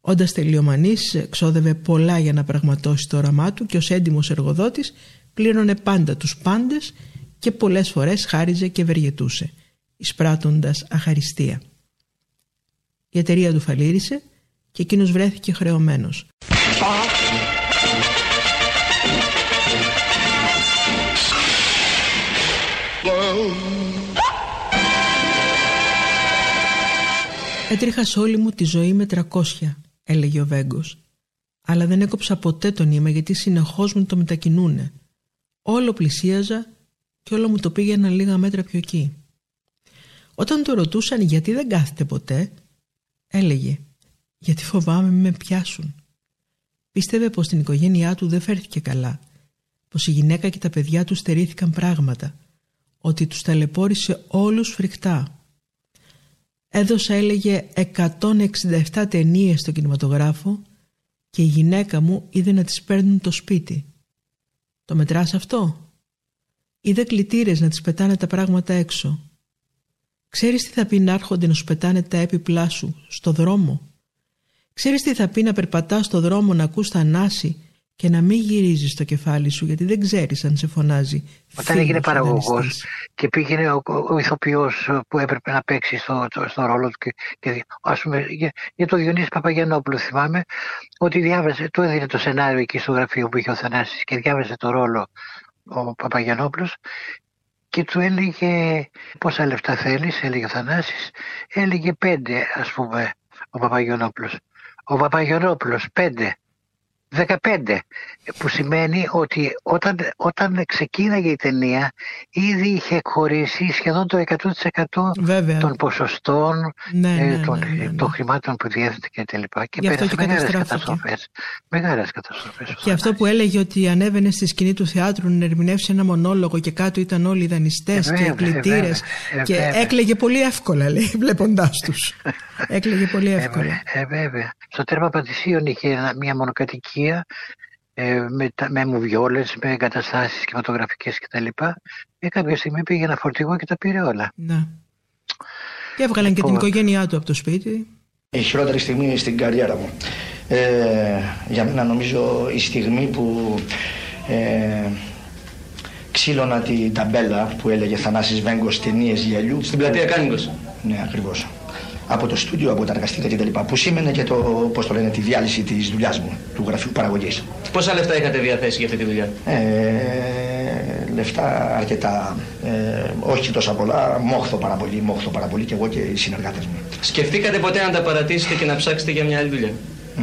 Όντας τελειομανής, ξόδευε πολλά για να πραγματώσει το όραμά του και ως έντιμος εργοδότης πλήρωνε πάντα τους πάντες και πολλές φορές χάριζε και ευεργετούσε, εισπράττοντας αχαριστία. Η εταιρεία του φαλήρισε και εκείνος βρέθηκε χρεωμένος. «Έτριχα σ' όλη μου τη ζωή με τρακόσια», έλεγε ο Βέγγος. «Αλλά δεν έκοψα ποτέ το νήμα, γιατί συνεχώς μου το μετακινούνε. Όλο πλησίαζα και όλο μου το πήγαιναν λίγα μέτρα πιο εκεί». Όταν το ρωτούσαν γιατί δεν κάθεται ποτέ, έλεγε «Γιατί φοβάμαι μη με πιάσουν». Πίστευε πως την οικογένειά του δεν φέρθηκε καλά, πως η γυναίκα και τα παιδιά του στερήθηκαν πράγματα, ότι τους ταλαιπώρησε όλους φρικτά. «Έδωσα», έλεγε, «εκατόν εξήντα επτά ταινίες στον κινηματογράφο και η γυναίκα μου είδε να τις παίρνουν το σπίτι. Το μετράς αυτό? Είδα κλητήρες να τις πετάνε τα πράγματα έξω. Ξέρεις τι θα πει να έρχονται να σου πετάνε τα έπιπλά σου στο δρόμο? Ξέρεις τι θα πει να περπατάς στο δρόμο, να ακούς Θανάση και να μην γυρίζεις το κεφάλι σου, γιατί δεν ξέρεις αν σε φωνάζει». Όταν έγινε παραγωγός και πήγαινε ο, ο ηθοποιός που έπρεπε να παίξει στο, το, στο ρόλο του, και, και, ας πούμε, για, για τον Διονύση Παπαγιανόπουλο θυμάμαι ότι διάβασε, του έδινε το σενάριο εκεί στο γραφείο που είχε ο Θανάσης και διάβασε το ρόλο ο Παπαγιανόπουλος και του έλεγε «Πόσα λεφτά θέλεις?» έλεγε ο Θανάσης, έλεγε «Πέντε», ας πούμε, ο Παπαγιανόπουλος. Ο Παπαγιανόπουλος «Πέντε, δεκαπέντε», που σημαίνει ότι όταν, όταν ξεκίναγε η ταινία ήδη είχε χωρίσει σχεδόν το εκατό τοις εκατό βέβαια των ποσοστών, ναι, ε, ναι, των, ναι, ναι, ναι, των χρημάτων που διέθετε και τα λοιπά. Και πέρασε μεγάλες καταστροφές. Μεγάλες καταστροφές. Και αυτό που έλεγε ότι ανέβαινε στη σκηνή του θεάτρου να ερμηνεύσει ένα μονόλογο και κάτω ήταν όλοι οι δανειστές ε, και οι κλητήρες ε, και ε, έκλαιγε πολύ εύκολα, λέει, βλέποντάς τους. Έκλαιγε πολύ εύκολα. Ε, βέβαια. Στο τέρμα Πατησίων είχε μια μονοκατοικία με, με μουβιόλες, με εγκαταστάσεις κινηματογραφικές κτλ. Και κάποια στιγμή πήγε ένα φορτηγό και τα πήρε όλα. Να. Και έβγαλαν λοιπόν και την οικογένειά του από το σπίτι. Η χειρότερη στιγμή στην καριέρα μου. Ε, για μένα νομίζω η στιγμή που ε, ξύλωνα την ταμπέλα που έλεγε «Θανάσης Βέγγος, ταινίες γυαλιού» στην πλατεία Κάνικος. Ναι, ακριβώς. από το στούντιο, από τα εργαστήρια κτλ. Που σήμαινε και το, πώς το λένε, τη διάλυση της δουλειάς μου, του γραφείου παραγωγής. Πόσα λεφτά είχατε διαθέσει για αυτή τη δουλειά? Ε, λεφτά αρκετά. Ε, όχι τόσα πολλά, μόχθο πάρα πολύ, μόχθο πάρα πολύ και εγώ και οι συνεργάτες μου. Σκεφτήκατε ποτέ να τα παρατήσετε και να ψάξετε για μια άλλη δουλειά? Mm.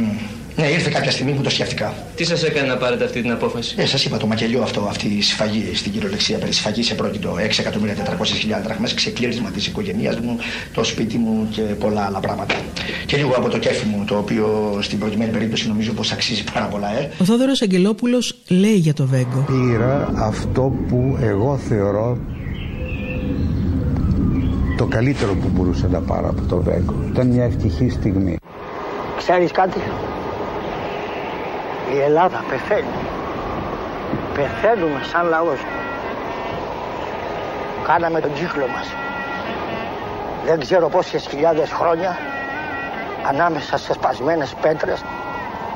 Ναι, ήρθε κάποια στιγμή που το σκέφτηκα. Τι σας έκανε να πάρετε αυτή την απόφαση? Ε, σας είπα το μακελιό αυτό, αυτή η σφαγή στην κυριολεξία. Περί σφαγής σε πρόκειτο έξι εκατομμύρια τετρακόσιες χιλιάδες δραχμές, ξεκλήρισμα της οικογένειάς μου, το σπίτι μου και πολλά άλλα πράγματα. Και λίγο από το κέφι μου, το οποίο στην προκειμένη περίπτωση νομίζω πως αξίζει πάρα πολλά. Ε. Ο Θόδωρος Αγγελόπουλος λέει για το Βέγγο. Πήρα αυτό που εγώ θεωρώ το καλύτερο που μπορούσα να πάρω από το Βέγγο. Ήταν μια ευτυχή στιγμή. Ξέρεις κάτι? Η Ελλάδα πεθαίνει. Πεθαίνουμε σαν λαός. Κάναμε τον κύκλο μας. Δεν ξέρω πόσες χιλιάδες χρόνια ανάμεσα σε σπασμένες πέτρες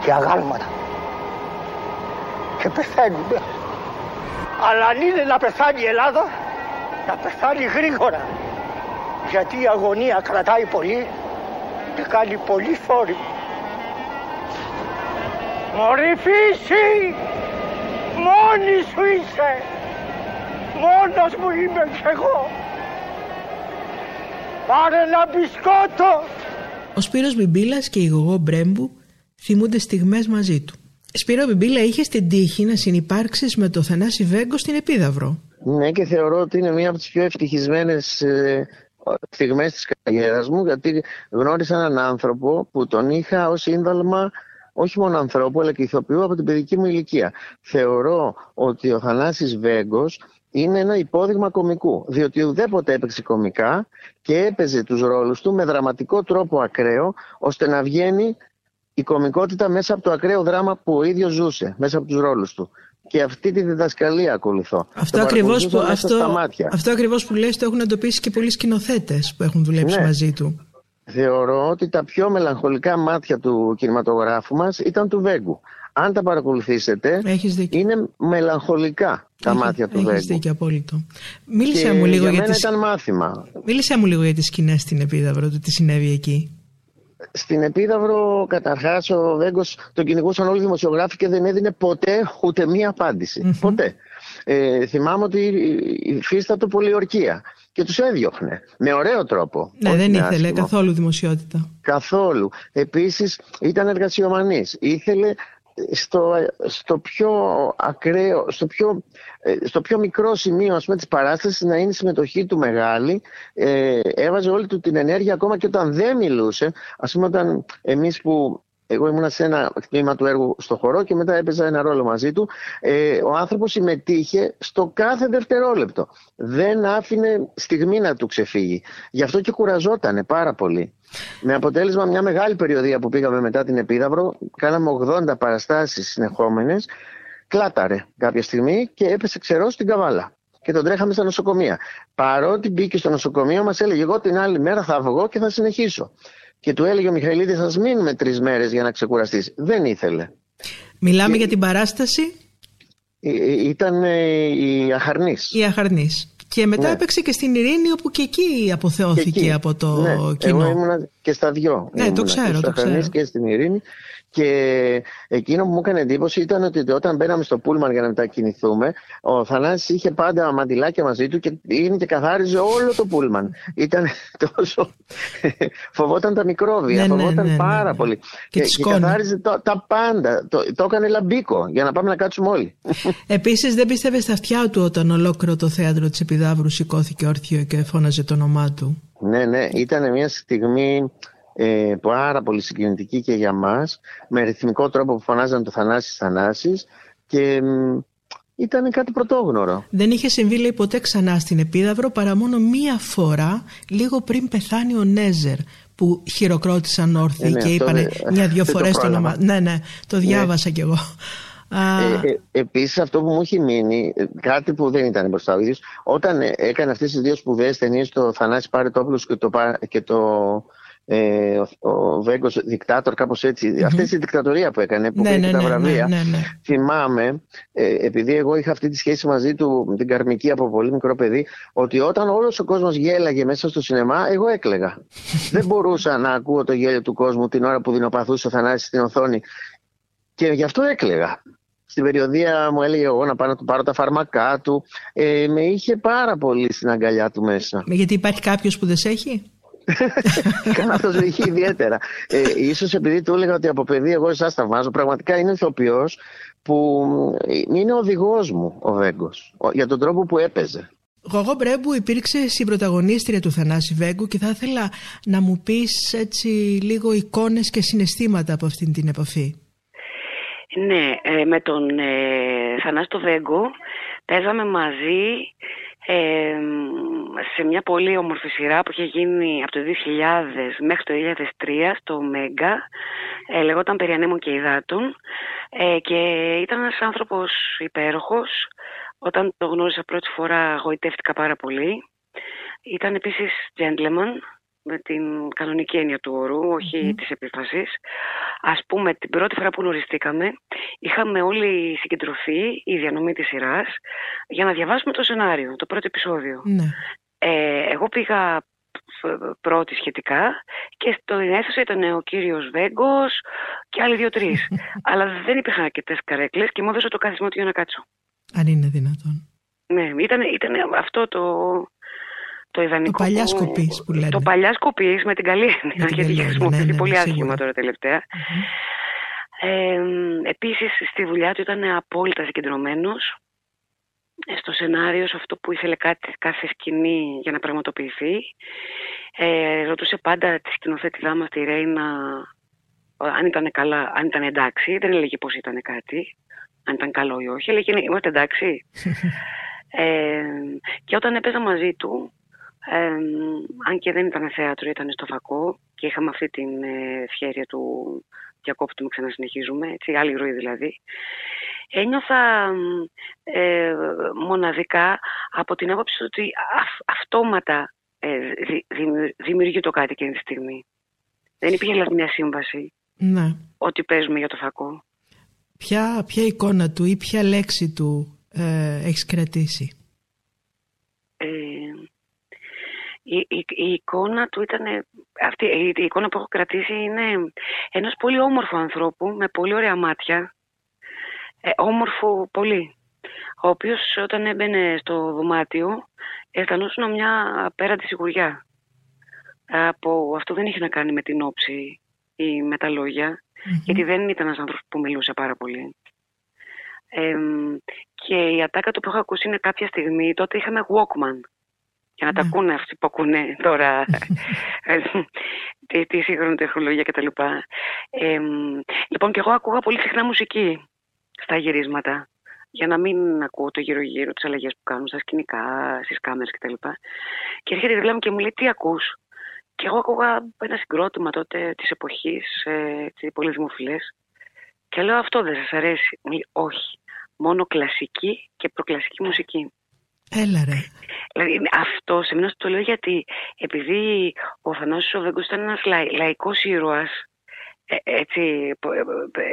και αγάλματα. Και πεθαίνουμε. Αλλά αν είναι να πεθάνει η Ελλάδα, να πεθάνει γρήγορα. Γιατί η αγωνία κρατάει πολύ και κάνει πολύ θόρυβο. Μωρή φύση, μόνη σου είσαι, μόνος μου είμαι κι εγώ. Πάρε ένα μπισκότο. Ο Σπύρος Μπιμπίλας και η Γωγώ Μπρέμπου θυμούνται στιγμές μαζί του. Σπύρο Μπιμπίλα, είχε την τύχη να συνυπάρξεις με το Θανάση Βέγγο στην Επίδαυρο. Ναι, και θεωρώ ότι είναι μία από τις πιο ευτυχισμένες ε, στιγμές της καριέρας μου, γιατί γνώρισα έναν άνθρωπο που τον είχα ως ίνδαλμα όχι μόνο ανθρώπου, αλλά και ηθοποιού από την παιδική μου ηλικία. Θεωρώ ότι ο Θανάσης Βέγγος είναι ένα υπόδειγμα κωμικού, διότι ουδέποτε έπαιξε κωμικά και έπαιζε τους ρόλους του με δραματικό τρόπο ακραίο, ώστε να βγαίνει η κωμικότητα μέσα από το ακραίο δράμα που ο ίδιος ζούσε, μέσα από τους ρόλους του. Και αυτή τη διδασκαλία ακολουθώ. Αυτό ακριβώς που, αυτό, αυτό ακριβώς που λες το έχουν εντοπίσει και πολλοί σκηνοθέτες που έχουν δουλέψει, ναι, μαζί του. Θεωρώ ότι τα πιο μελαγχολικά μάτια του κινηματογράφου μας ήταν του Βέγγου. Αν τα παρακολουθήσετε, είναι μελαγχολικά τα Έχι, μάτια του Βέγγου. Έχεις δίκιο, απόλυτο. Μίλησε και μου λίγο για, για τις... ήταν μάθημα. Μίλησε μου λίγο για τις σκηνές στην Επίδαυρο, το τι συνέβη εκεί. Στην Επίδαυρο, καταρχάς, ο Βέγγος τον κυνηγούσαν όλοι οι δημοσιογράφοι και δεν έδινε ποτέ ούτε μία απάντηση. Mm-hmm. Ποτέ. Ε, θυμάμαι ότι υφίστατο πολιορκία. Και τους έδιωχνε. Με ωραίο τρόπο. Ναι, δεν ήθελε άσχημο. Καθόλου δημοσιότητα. Καθόλου. Επίσης ήταν εργασιομανής. Ήθελε στο, στο πιο ακραίο, στο πιο, στο πιο μικρό σημείο, ας πούμε, της παράστασης να είναι η συμμετοχή του μεγάλη. Ε, έβαζε όλη του την ενέργεια ακόμα και όταν δεν μιλούσε. Ας πούμε, όταν εμείς που... εγώ ήμουνα σε ένα τμήμα του έργου στο χορό και μετά έπαιζα ένα ρόλο μαζί του. Ε, ο άνθρωπος συμμετείχε στο κάθε δευτερόλεπτο. Δεν άφηνε στιγμή να του ξεφύγει. Γι' αυτό και κουραζότανε πάρα πολύ. Με αποτέλεσμα μια μεγάλη περιοδία που πήγαμε μετά την Επίδαυρο, κάναμε ογδόντα παραστάσεις συνεχόμενες, κλάταρε κάποια στιγμή και έπεσε ξερός στην Καβάλα. Και τον τρέχαμε στα νοσοκομεία. Παρότι μπήκε στο νοσοκομείο, μας έλεγε: εγώ την άλλη μέρα θα βγω και θα συνεχίσω. Και του έλεγε ο Μιχαηλίδης: ας μείνουμε τρεις μέρες για να ξεκουραστείς. Δεν ήθελε. Μιλάμε και... για την παράσταση. Ή, ήταν ε, η Αχαρνής. Η Αχαρνής. Και μετά, ναι, έπαιξε και στην Ειρήνη, όπου και εκεί αποθεώθηκε και εκεί, από το, ναι, κοινό. Εγώ ήμουνα και στα δυο. Ναι, ήμουνα το ξέρω. Και στο Αχαρνής και στην Ειρήνη. Και εκείνο που μου έκανε εντύπωση ήταν ότι όταν μπαίναμε στο πούλμαν για να μετακινηθούμε, ο Θανάσης είχε πάντα μαντιλάκια μαζί του και είναι και καθάριζε όλο το πούλμαν. Ήταν τόσο... φοβόταν τα μικρόβια, ναι, φοβόταν, ναι, ναι, ναι, πάρα, ναι, πολύ. Και, και, και καθάριζε το, τα πάντα. Το, το έκανε λαμπίκο για να πάμε να κάτσουμε όλοι. Επίσης δεν πίστευε στα αυτιά του όταν ολόκληρο το θέατρο της Επιδαύρου σηκώθηκε όρθιο και φώναζε το όνομά του. Ναι, ναι, ήταν μια στιγμή... Ε, πάρα πολύ συγκινητική και για μας, με ρυθμικό τρόπο που φωνάζαν το Θανάσης Θανάσης και ε, ήταν κάτι πρωτόγνωρο. Δεν είχε συμβεί, λέει, ποτέ ξανά στην Επίδαυρο παρά μόνο μία φορά λίγο πριν πεθάνει ο Νέζερ, που χειροκρότησαν όρθιοι, ε, ναι, και είπανε μια-δυο φορές το όνομα. Ναι, ναι, το διάβασα, ναι, κι εγώ. Ε, ε, επίσης αυτό που μου έχει μείνει, κάτι που δεν ήταν μπροστά ο ίδιος, όταν έκανε αυτές τις δύο σπουδαίες ταινίες, το Θανάση Πάρετόπουλος και το, και το ε, ο, ο Βέγγος δικτάτορ, κάπως έτσι. Mm-hmm. Αυτή είναι η δικτατορία που έκανε, που έκανε ναι, ναι, τα βραβεία. Ναι, ναι, ναι. Θυμάμαι, ε, επειδή εγώ είχα αυτή τη σχέση μαζί του, την καρμική από πολύ μικρό παιδί, ότι όταν όλος ο κόσμος γέλαγε μέσα στο σινεμά, εγώ έκλαιγα. Δεν μπορούσα να ακούω το γέλιο του κόσμου την ώρα που δεινοπαθούσε ο Θανάσης στην οθόνη. Και γι' αυτό έκλαιγα. Στην περιοδία μου έλεγε εγώ να πάω να του πάρω τα φάρμακά του. Ε, με είχε πάρα πολύ στην αγκαλιά του μέσα. Γιατί υπάρχει κάποιος που δεν σε έχει. Καλά, αυτό είχε ιδιαίτερα. Ε, ίσως επειδή του έλεγα ότι από παιδί εγώ εσάς θαυμάζω, πραγματικά είναι ηθοποιός που είναι οδηγός μου ο Βέγγος για τον τρόπο που έπαιζε. Γωγώ Μπρέμπου υπήρξε συμπρωταγωνίστρια του Θανάση Βέγγου και θα ήθελα να μου πεις έτσι λίγο εικόνες και συναισθήματα από αυτήν την επαφή. Ναι, με τον ε, Θανάση το Βέγγο παίζαμε μαζί ε, σε μια πολύ όμορφη σειρά που είχε γίνει από το δύο χιλιάδες μέχρι το δύο χιλιάδες τρία στο Μέγκα, ε, λεγόταν «Περί ανέμων και υδάτων», ε, και ήταν ένας άνθρωπος υπέροχος. Όταν το γνώρισα πρώτη φορά γοητεύτηκα πάρα πολύ. Ήταν επίσης gentleman, με την κανονική έννοια του όρου, όχι mm-hmm. της επίφασης. Ας πούμε, την πρώτη φορά που γνωριστήκαμε, είχαμε όλοι συγκεντρωθεί, η διανομή της σειράς, για να διαβάσουμε το σενάριο, το πρώτο επεισόδιο. Mm-hmm. Ε, εγώ πήγα πρώτη σχετικά και στην αίθουσα ήταν ο κύριος Βέγγος και άλλοι δύο-τρεις. Αλλά δεν υπήρχαν αρκετές καρέκλες και μου έδωσε το καθισμό του για να κάτσω. Αν είναι δυνατόν. Ναι, ήταν, ήταν αυτό το... Το ιδανικό. Το παλιά σκοπή που λένε. Το παλιά σκοπή με την καλή έννοια, γιατί είχε χρησιμοποιηθεί ναι, ναι, πολύ άσχημα τώρα τελευταία. Mm-hmm. Ε, επίσης στη δουλειά του ήταν απόλυτα συγκεντρωμένος στο σενάριο, σε αυτό που ήθελε κάτι, κάθε σκηνή για να πραγματοποιηθεί. Ε, ρωτούσε πάντα τη σκηνοθέτηδά μας, τη Ρέινα, αν ήταν καλά, αν ήταν εντάξει. Δεν έλεγε πως ήταν κάτι, αν ήταν καλό ή όχι. Έλεγε είμαστε εντάξει. ε, και όταν έπαιζα μαζί του. Ε, αν και δεν ήταν θέατρο, ήταν στο φακό και είχαμε αυτή την ευχέρεια του διακόπτουμε, ξανασυνεχίζουμε, έτσι, άλλη ροή δηλαδή. Ένιωθα ε, μοναδικά από την άποψη ότι αυ, αυτόματα ε, δη, δημιου, δημιουργεί το κάτι εκείνη τη στιγμή. Δεν υπήρχε δηλαδή μια σύμβαση ναι. ότι παίζουμε για το φακό. Ποια, ποια εικόνα του ή ποια λέξη του ε, έχεις κρατήσει? Ε, Η, η, η εικόνα του ήταν, αυτή, η, η εικόνα που έχω κρατήσει είναι ενός πολύ όμορφου ανθρώπου με πολύ ωραία μάτια, ε, όμορφο πολύ, ο οποίος όταν έμπαινε στο δωμάτιο αισθανόσουν μια απέραντη σιγουριά. Από, αυτό δεν είχε να κάνει με την όψη ή με τα λόγια, mm-hmm. γιατί δεν ήταν ένας άνθρωπος που μιλούσε πάρα πολύ. Ε, και η ατάκα του που έχω ακούσει είναι κάποια στιγμή, τότε είχαμε Walkman. Για να ναι. τα ακούνε αυτοί που ακούνε τώρα τη, τη σύγχρονη τεχνολογία κτλ. Ε, λοιπόν, και εγώ ακούγα πολύ συχνά μουσική στα γυρίσματα. Για να μην ακούω το γύρω-γύρω, τις αλλαγές που κάνουν στα σκηνικά, στις κάμερες κτλ. Και, και έρχεται η δουλειά μου και μου λέει: τι ακούς? Και εγώ ακούγα ένα συγκρότημα τότε της εποχής, ε, πολύ δημοφιλές. Και λέω: αυτό δεν σας αρέσει? Μου λέει: όχι. Μόνο κλασική και προκλασική μουσική. Έλα ρε. Δηλαδή, αυτό σε μήνας το λέω γιατί επειδή ο Θανάσης ο Βέγγος ήταν ένας λα, λαϊκός ήρωας, ε, έτσι,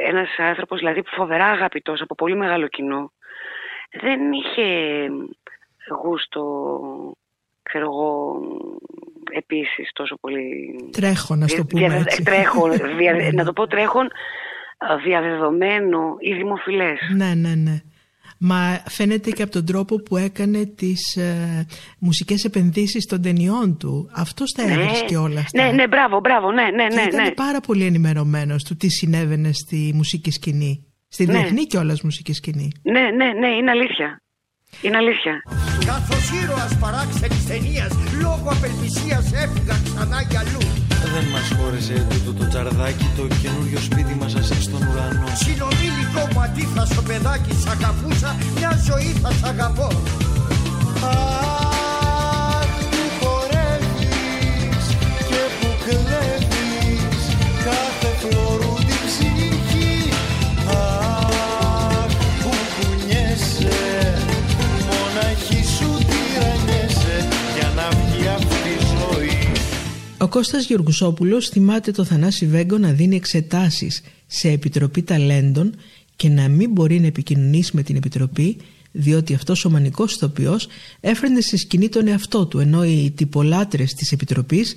ένας άνθρωπος δηλαδή φοβερά αγαπητός από πολύ μεγάλο κοινό, δεν είχε γούστο, ξέρω εγώ, επίσης τόσο πολύ... Τρέχον, να το πούμε δια, έτσι. Τρέχον, δια, να το πω τρέχον, διαδεδομένο ή δημοφιλές. Ναι, ναι, ναι. Μα φαίνεται και από τον τρόπο που έκανε τις ε, μουσικές επενδύσεις των ταινιών του. Αυτός τα έβρισκε και όλα αυτά. Ναι, ναι, μπράβο, μπράβο, ναι, ναι, ναι. Ήταν ναι. πάρα πολύ ενημερωμένος του τι συνέβαινε στη μουσική σκηνή. Στη ναι. διεθνή κιόλας μουσική σκηνή. Ναι, ναι, ναι, είναι αλήθεια. Είναι αλήθεια. Καθώς ήρωας παράξενης ταινίας, λόγω απελπισίας έφυγα ξανά για αλλού. Δεν μας χώρισε τούτο το τσαρδάκι, το καινούριο σπίτι μας ασύν στον ουρανό. Συνομήλικο μου αντίθα στο παιδάκι, σ' αγαπούσα, μια ζωή θα σ' αγαπώ. Αχ, που χορεύεις και που κλέβεις κάθε φλόρου την ψυχή. Αχ, που κουνιέσαι, μοναχή σου τυραννιέσαι για να βγει αυτή η ζωή. Ο Κώστας Γιουργσόπουλος θυμάται το Θανάση Βέγγο να δίνει εξετάσεις σε Επιτροπή Ταλέντων και να μην μπορεί να επικοινωνήσει με την Επιτροπή, διότι αυτός ο μανικός ηθοποιός έφερνε στη σκηνή τον εαυτό του, ενώ οι τυπολάτρες της Επιτροπής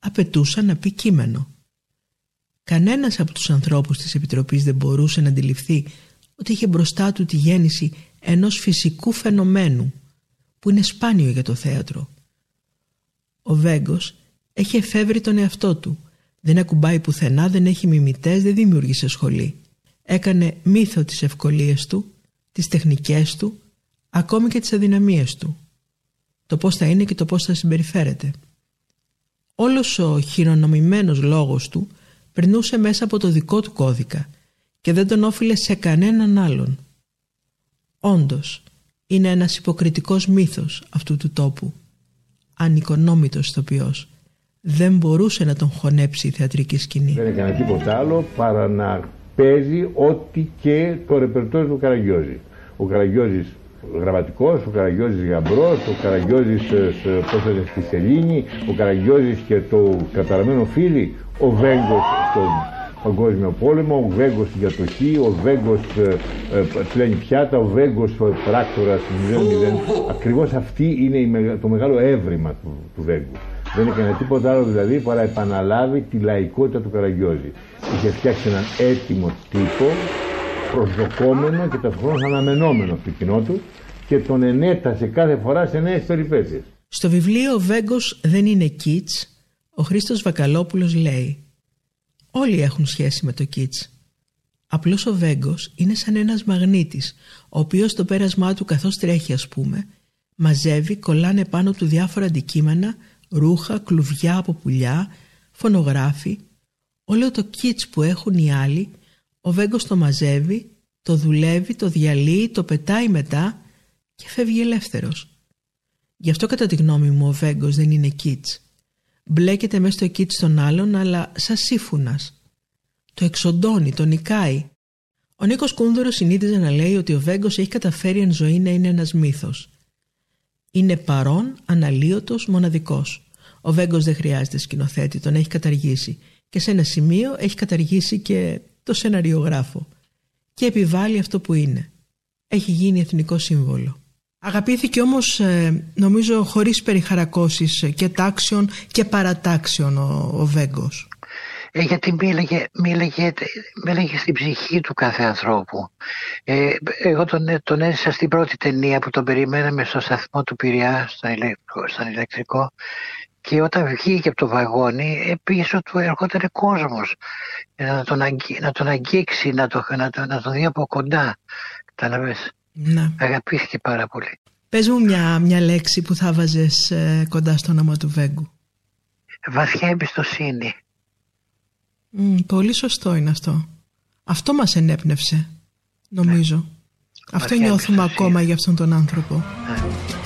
απαιτούσαν να πει κείμενο. Κανένας από τους ανθρώπους της Επιτροπής δεν μπορούσε να αντιληφθεί ότι είχε μπροστά του τη γέννηση ενός φυσικού φαινομένου, που είναι σπάνιο για το θέατρο. Ο Βέγγος έχει εφεύρει τον εαυτό του, δεν ακουμπάει πουθενά, δεν έχει μιμητές, δεν δημιούργησε σχολή. Έκανε μύθο τις ευκολίες του, τις τεχνικές του, ακόμη και τις αδυναμίες του. Το πώς θα είναι και το πώς θα συμπεριφέρεται. Όλος ο χειρονομημένος λόγος του περνούσε μέσα από το δικό του κώδικα και δεν τον όφιλε σε κανέναν άλλον. Όντως, είναι ένας υποκριτικός μύθος αυτού του τόπου. Ανικονόμητος ηθοποιός. Δεν μπορούσε να τον χωνέψει η θεατρική σκηνή. Δεν έκανε τίποτα άλλο παρά να παίζει ό,τι και το ρεπερτόριο του Καραγιώζη. Ο Καραγιώζης γραμματικός, ο Καραγιώζης γαμπρός, ο Καραγιώζης πρόσφατος στη Σελήνη, ο Καραγιώζης και το καταραμένο φίλι, ο Βέγγος στον Παγκόσμιο Πόλεμο, ο Βέγγος στην κατοχή, ο Βέγγος πλένει πιάτα, ο Βέγγος ο πράκτορας του μηδέν μηδέν. Ακριβώς αυτή είναι το μεγάλο έβριμα του, του Βέγγου. Δεν έκανε τίποτα άλλο δηλαδή παρά επαναλάβει τη λαϊκότητα του Καραγιώζη. Είχε φτιάξει έναν έτοιμο τύπο, προσδοκόμενο και ταυτόχρονα αναμενόμενο από το κοινό του και τον ενέτασε κάθε φορά σε νέες περιπέτειες. Στο βιβλίο «Ο Βέγγος δεν είναι κιτς», ο Χρήστος Βακαλόπουλος λέει: όλοι έχουν σχέση με το κιτς. Απλώς ο Βέγγος είναι σαν ένας μαγνήτης, ο οποίος στο πέρασμά του, καθώς τρέχει ας πούμε, μαζεύει, κολλάνε πάνω του διάφορα αντικείμενα, ρούχα, κλουβιά από πουλιά, φωνογράφοι. Όλο το κιτς που έχουν οι άλλοι, ο Βέγγος το μαζεύει, το δουλεύει, το διαλύει, το πετάει μετά και φεύγει ελεύθερος. Γι' αυτό κατά τη γνώμη μου ο Βέγγος δεν είναι κιτς. Μπλέκεται μέσα στο κιτς των άλλων, αλλά σαν σύμφωνας. Το εξοντώνει, το νικάει. Ο Νίκος Κούνδουρος συνήθιζε να λέει ότι ο Βέγγος έχει καταφέρει εν ζωή να είναι ένας μύθος. Είναι παρόν, αναλύωτος, μοναδικός. Ο Βέγγος δεν χρειάζεται σκηνοθέτη, τον έχει καταργήσει. Και σε ένα σημείο έχει καταργήσει και το σεναριογράφο. Και επιβάλλει αυτό που είναι. Έχει γίνει εθνικό σύμβολο. Αγαπήθηκε όμως, νομίζω, χωρίς περιχαρακώσεις και τάξεων και παρατάξεων ο, ο Βέγγος. Ε, γιατί μίλαγε, μίλαγε, μίλαγε στην ψυχή του κάθε ανθρώπου. Ε, εγώ τον, τον έζησα στην πρώτη ταινία που τον περιμέναμε στο σταθμό του Πειραιά, στον, στον ηλεκτρικό. Και όταν βγήκε από το βαγόνι, πίσω του ερχόταν κόσμος να τον, αγγί, να τον αγγίξει, να, το, να, το, να τον δει από κοντά. Καταλαβες. Να. Αγαπήθηκε πάρα πολύ. Πες μου μια, μια λέξη που θα βάζες ε, κοντά στο όνομα του Βέγγου. Βαθιά εμπιστοσύνη. Mm, πολύ σωστό είναι αυτό. Αυτό μας ενέπνευσε, νομίζω. Ναι. Αυτό βαθιά νιώθουμε εμπιστοσύνη ακόμα για αυτόν τον άνθρωπο. Ναι.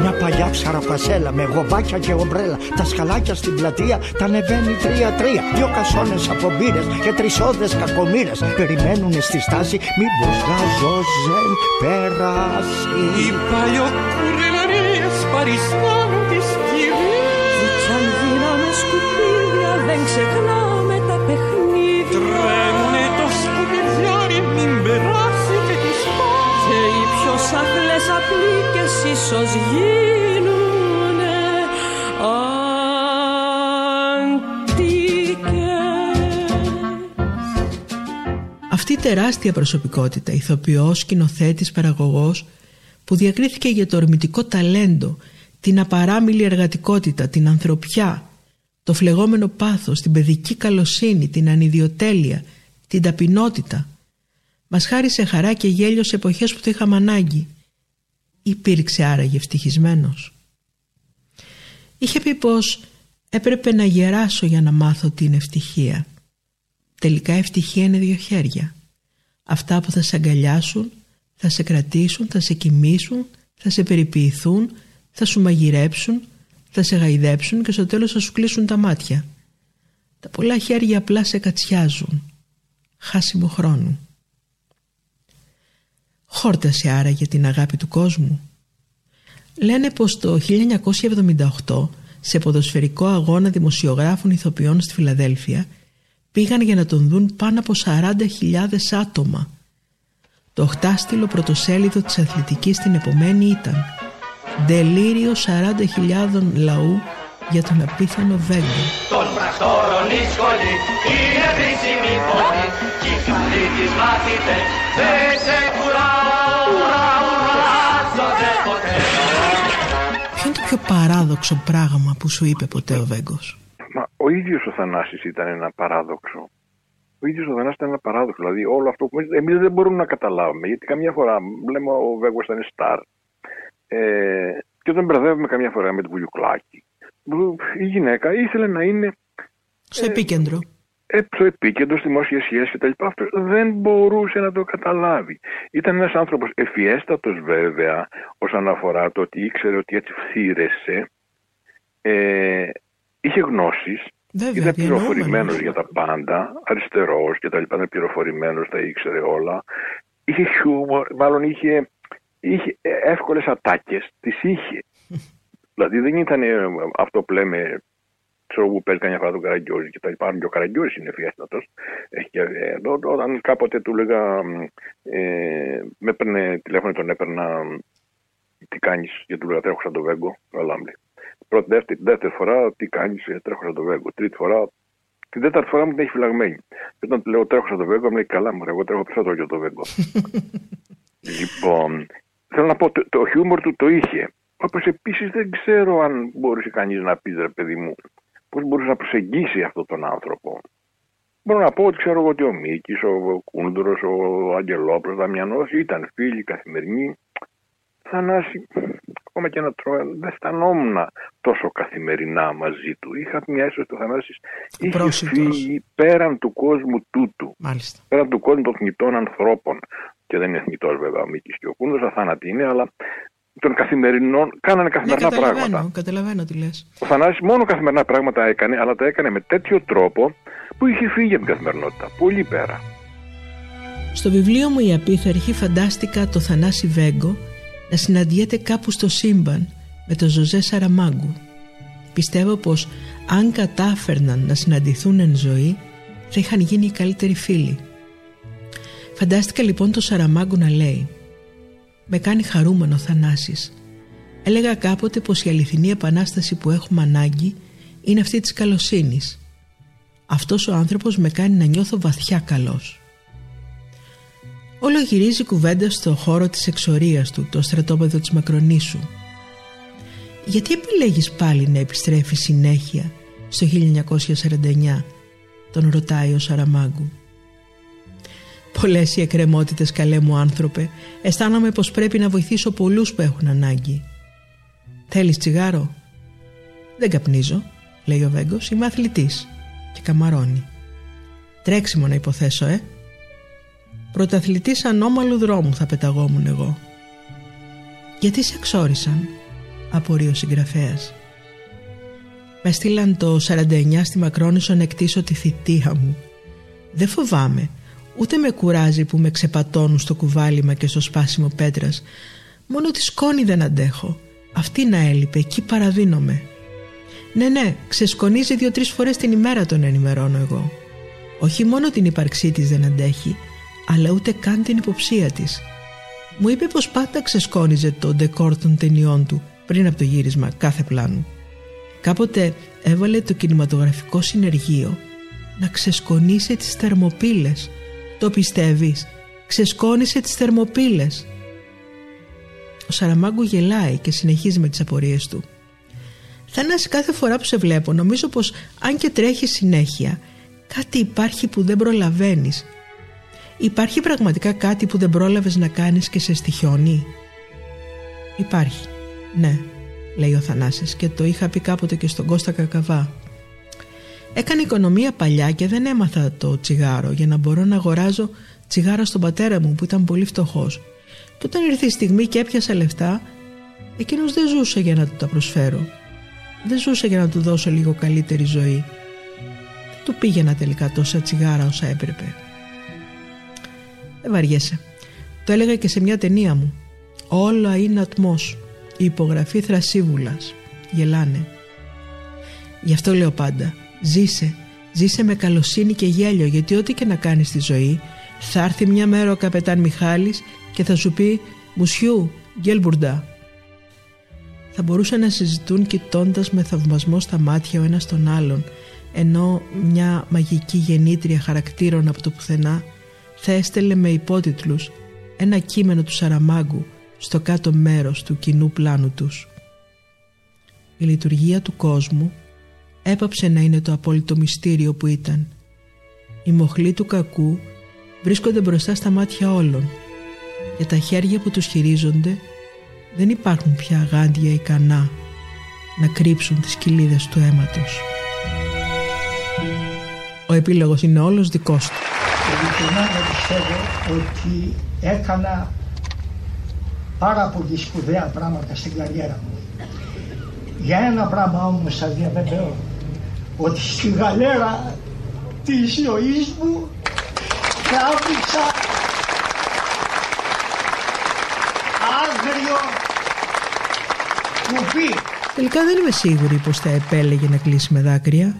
Μια παλιά ψαραπασέλα με γομπάκια και ομπρέλα. Τα σκαλάκια στην πλατεία τα νεβαίνει τρία-τρία. Δυο κασόνες από μπύρες και τρισόδες κακομύρες. Περιμένουνε στη στάση μήπως γαζόζεν περάσει. Οι παλιοκουρελαρίες παριστάνουν τις κυρίες. Κι κι αν γίναμε σκουπίδια δεν ξεχνάμε τα παιχνίδια. Τρέμουνε το σκουπιδιάρι μην περάσει και τις πάνε. Και οι πιο σαθλές απλοί και ίσως γίνουνε αντίκες. Αυτή η τεράστια προσωπικότητα, ηθοποιός, σκηνοθέτης, παραγωγός, που διακρίθηκε για το ορμητικό ταλέντο, την απαράμιλη εργατικότητα, την ανθρωπιά, το φλεγόμενο πάθος, την παιδική καλοσύνη, την ανιδιοτέλεια, την ταπεινότητα, μας χάρισε χαρά και γέλιο σε εποχές που το είχαμε ανάγκη. Υπήρξε άραγε ευτυχισμένος. Είχε πει πως έπρεπε να γεράσω για να μάθω την ευτυχία. Τελικά ευτυχία είναι δύο χέρια. Αυτά που θα σε αγκαλιάσουν, θα σε κρατήσουν, θα σε κοιμήσουν, θα σε περιποιηθούν, θα σου μαγειρέψουν, θα σε γαϊδέψουν και στο τέλος θα σου κλείσουν τα μάτια. Τα πολλά χέρια απλά σε κατσιάζουν. Χάσιμο χρόνου. Χόρτασε άραγε την αγάπη του κόσμου. Λένε πως το χίλια εννιακόσια εβδομήντα οκτώ, σε ποδοσφαιρικό αγώνα δημοσιογράφων ηθοποιών στη Φιλαδέλφια, πήγαν για να τον δουν πάνω από σαράντα χιλιάδες άτομα. Το οχτάστιλο πρωτοσέλιδο της Αθλητικής την επομένη ήταν «Δελήριο σαράντα χιλιάδων λαού για τον απίθανο Βέγγο». Τον πρακτόρων η σχολή είναι χρήσιμη φωνή κι οι καλοί της μαθητές δεν σε κουράζονται ποτέ. Ποιο είναι το πιο παράδοξο πράγμα που σου είπε ποτέ ο Βέγγος? Μα ο ίδιος ο Θανάσης ήταν ένα παράδοξο. Ο ίδιος ο Θανάσης ήταν ένα παράδοξο. Δηλαδή όλο αυτό που εμείς δεν μπορούμε να καταλάβουμε. Γιατί καμιά φορά λέμε ο Βέγγος ήταν στάρ. Ε, και όταν μπερδεύουμε καμιά φορά με τον Βουλιουκλάκη, η γυναίκα ήθελε να είναι στο επίκεντρο. Ε, στο επίκεντρο, στις δημόσιες σχέσεις κτλ. Αυτός δεν μπορούσε να το καταλάβει. Ήταν ένας άνθρωπος ευφιέστατος βέβαια, όσον αφορά το ότι ήξερε ότι έτσι φθήρεσε. Ε, είχε γνώσεις, βέβαια, ήταν πληροφορημένος για τα πάντα, αριστερός κτλ. Ήταν πληροφορημένος, τα ήξερε όλα. Είχε χιούμορ, μάλλον είχε, είχε εύκολες ατάκες, τις είχε. Δηλαδή δεν ήταν αυτό που λέμε, ξέρω που παίρνει κανένα φορά τον Καραγκιόζη και τα υπάρχουν, και ο Καραγκιόζης είναι φιέστατος. Όταν κάποτε του έλεγα, ε, με έπαιρνε τηλέφωνο, τον έπαιρνα, τι κάνεις, και του έλεγα τρέχω σαν τον Βέγγο, ο Λάμπλη. Πρώτη, δεύτερη, δεύτερη φορά, τι κάνεις, τρέχω σαν τον Βέγγο. Τρίτη φορά, την τέταρτη φορά μου την έχει φυλαγμένη. Και όταν του λέω τρέχω σαν τον Βέγγο, μου λέει καλά μου, εγώ τρέχω περισσότερο για τον Βέγγο. Λοιπόν, θέλω να πω, το, το χιούμορ του το είχε. Όπως επίσης δεν ξέρω αν μπορούσε κανείς να πει, ρε παιδί μου, πώς μπορούσε να προσεγγίσει αυτόν τον άνθρωπο. Μπορώ να πω ότι ξέρω εγώ ότι ο Μίκης, ο Κούνδουρος, ο Αγγελόπουλος, ο Δαμιανός ήταν φίλοι καθημερινοί. Θανάση, ακόμα και να τρώω, δεν αισθανόμουν τόσο καθημερινά μαζί του. Είχα μια αίσθηση ότι ο Θανάσης είχε φύγει πέραν του κόσμου τούτου. Μάλιστα. Πέραν του κόσμου των θνητών ανθρώπων. Και δεν είναι θνητός βέβαια ο Μίκης και ο Κούνδουρος, αθάνατοι είναι, αλλά των καθημερινών, κάνανε καθημερινά ναι, καταλαβαίνω, πράγματα. Καταλαβαίνω τι λες. Ο Θανάσης μόνο καθημερινά πράγματα έκανε, αλλά τα έκανε με τέτοιο τρόπο που είχε φύγει από την καθημερινότητα. Πολύ πέρα. Στο βιβλίο μου «Η Απίθαρχη» φαντάστηκα το Θανάση Βέγγο να συναντιέται κάπου στο σύμπαν με τον Ζοζέ Σαραμάγκου. Πιστεύω πως αν κατάφερναν να συναντηθούν εν ζωή, θα είχαν γίνει οι καλύτεροι φίλοι. Φαντάστηκα λοιπόν τον Σαραμάγκου να λέει: «Με κάνει χαρούμενο Θανάσης. Έλεγα κάποτε πως η αληθινή επανάσταση που έχουμε ανάγκη είναι αυτή της καλοσύνης. Αυτός ο άνθρωπος με κάνει να νιώθω βαθιά καλός». Όλο γυρίζει κουβέντα στο χώρο της εξορίας του, το στρατόπεδο της Μακρονήσου. Γιατί επιλέγεις πάλι να επιστρέφεις συνέχεια στο χίλια εννιακόσια σαράντα εννιά, τον ρωτάει ο Σαραμάγκου. «Πολλές οι εκκρεμότητες, καλέ μου άνθρωπε. Αισθάνομαι πως πρέπει να βοηθήσω πολλούς που έχουν ανάγκη. Θέλεις τσιγάρο?» «Δεν καπνίζω», λέει ο Βέγγος, «είμαι αθλητής». Και καμαρώνει. «Τρέξιμο να υποθέσω, ε?» «Πρωταθλητής ανώμαλου δρόμου θα πεταγόμουν εγώ». «Γιατί σε εξόρισαν?» απορεί ο συγγραφέας. «Με στείλαν το σαράντα εννιά στη Μακρόνησο να εκτίσω τη θητεία μου. Δεν φοβάμαι. Ούτε με κουράζει που με ξεπατώνουν στο κουβάλιμα και στο σπάσιμο πέτρας. Μόνο τη σκόνη δεν αντέχω. Αυτή να έλειπε, εκεί παραδίνομαι. Ναι, ναι, ξεσκονίζει δύο-τρεις φορές την ημέρα τον ενημερώνω εγώ. Όχι μόνο την ύπαρξή της δεν αντέχει, αλλά ούτε καν την υποψία της. Μου είπε πως πάντα ξεσκόνιζε το ντεκόρ των ταινιών του πριν από το γύρισμα κάθε πλάνου. Κάποτε έβαλε το κινηματογραφικό συνεργείο να ξεσκονίσει τις θερμοπύλες. Το πιστεύεις? Ξεσκόνησε τις θερμοπύλες». Ο Σαραμάγκου γελάει και συνεχίζει με τις απορίες του. «Θανάση, κάθε φορά που σε βλέπω νομίζω πως αν και τρέχεις συνέχεια, κάτι υπάρχει που δεν προλαβαίνεις. Υπάρχει πραγματικά κάτι που δεν πρόλαβες να κάνεις και σε στοιχιώνει?» «Υπάρχει, ναι», λέει ο Θανάσης, «και το είχα πει κάποτε και στον Κώστα Κακαβά. Έκανε οικονομία παλιά και δεν έμαθα το τσιγάρο για να μπορώ να αγοράζω τσιγάρα στον πατέρα μου που ήταν πολύ φτωχός. Και όταν ήρθε η στιγμή και έπιασα λεφτά, εκείνος δεν ζούσε για να του τα προσφέρω. Δεν ζούσε για να του δώσω λίγο καλύτερη ζωή. Δεν του πήγαινα τελικά τόσα τσιγάρα όσα έπρεπε. Δεν βαριέσαι. Το έλεγα και σε μια ταινία μου. Όλα είναι ατμός. η υπογραφή Θρασίβουλας. Γελάνε. Γι' αυτό λέω πάντα, ζήσε, ζήσε με καλοσύνη και γέλιο, γιατί ό,τι και να κάνεις στη ζωή, θα έρθει μια μέρα ο καπετάν Μιχάλης και θα σου πει «Μουσιού, γκέλμπουρντα». Θα μπορούσαν να συζητούν κοιτώντας με θαυμασμό στα μάτια ο ένας τον άλλον, ενώ μια μαγική γεννήτρια χαρακτήρων από το πουθενά θα έστελε με υπότιτλους ένα κείμενο του Σαραμάγκου στο κάτω μέρος του κοινού πλάνου τους. Η λειτουργία του κόσμου έπαψε να είναι το απόλυτο μυστήριο που ήταν. Οι μοχλοί του κακού βρίσκονται μπροστά στα μάτια όλων και τα χέρια που τους χειρίζονται δεν υπάρχουν πια γάντια ικανά να κρύψουν τις κοιλίδες του αίματος. Ο επίλογος είναι όλος δικός του. Ειλικρινά πιστεύω ότι έκανα πάρα πολύ σπουδαία πράγματα στην καριέρα μου. Για ένα πράγμα όμως θα διαβεβαιώ, ότι στη γαλέρα της ζωής μου τράβηξα άγριο κουμπί. Τελικά δεν είμαι σίγουρη πως θα επέλεγε να κλείσει με δάκρυα.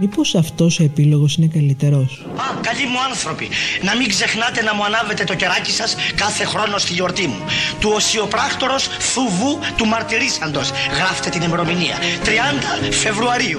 Μήπως αυτός ο επίλογος είναι καλύτερος? Α, καλοί μου άνθρωποι, να μην ξεχνάτε να μου ανάβετε το κεράκι σας κάθε χρόνο στη γιορτή μου. Του Οσιοπράκτορος Θουβού του Μαρτυρήσαντος. Γράφτε την ημερομηνία. τριάντα Φεβρουαρίου.